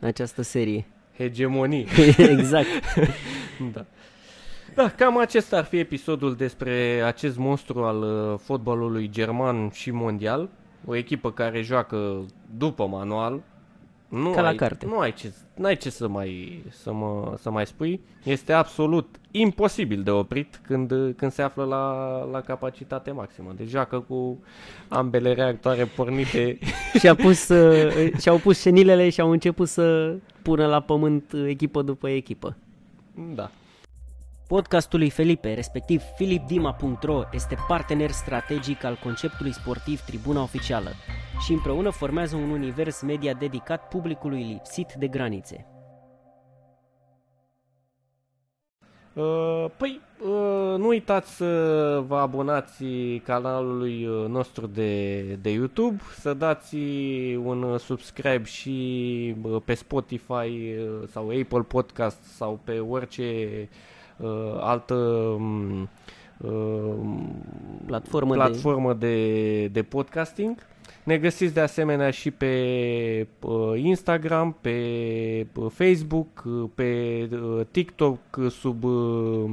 Această serie. Hegemonie. Exact. Da. Da, cam acesta ar fi episodul despre acest monstru al fotbalului german și mondial. O echipă care joacă după manual. Nu ca ai, la carte. Nu ai ce, n-ai ce să mai, să, mă, să mai spui. Este absolut imposibil de oprit când, când se află la, la capacitate maximă. Deci joacă cu ambele reactoare pornite. Și-a pus, și-au pus șenilele și au început să pună la pământ echipă după echipă. Da. Podcastul lui Felipe, respectiv filipdima punct ro, este partener strategic al conceptului sportiv Tribuna Oficială și împreună formează un univers media dedicat publicului lipsit de granițe. Păi, nu uitați să vă abonați canalului nostru de, de YouTube, să dați un subscribe și pe Spotify sau Apple Podcast sau pe orice altă uh, platformă, platformă de... De, de podcasting. Ne găsiți de asemenea și pe uh, Instagram, pe Facebook, pe uh, TikTok sub uh,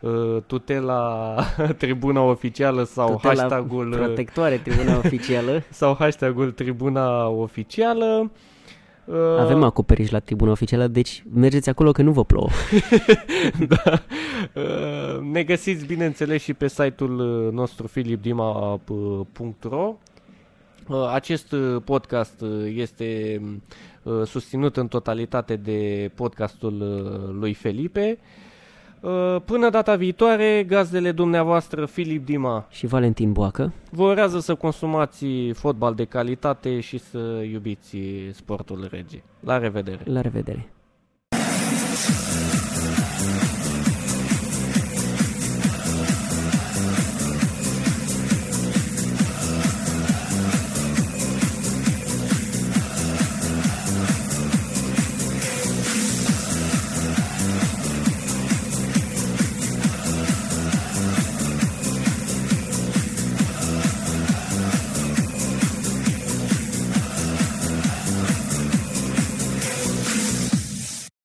uh, tutela Tribuna Oficială sau tutela hashtagul protectoare Tribuna Oficială sau hashtagul Tribuna Oficială. Avem acoperiș la Tribuna Oficială, deci mergeți acolo că nu vă plouă. Da. Ne găsiți, bineînțeles, și pe site-ul nostru filipdima punct ro. Acest podcast este susținut în totalitate de podcastul lui Felipe. Până data viitoare, gazdele dumneavoastră Filip Dima și Valentin Boacă vă urează să consumați fotbal de calitate și să iubiți sportul rege. La revedere! La revedere!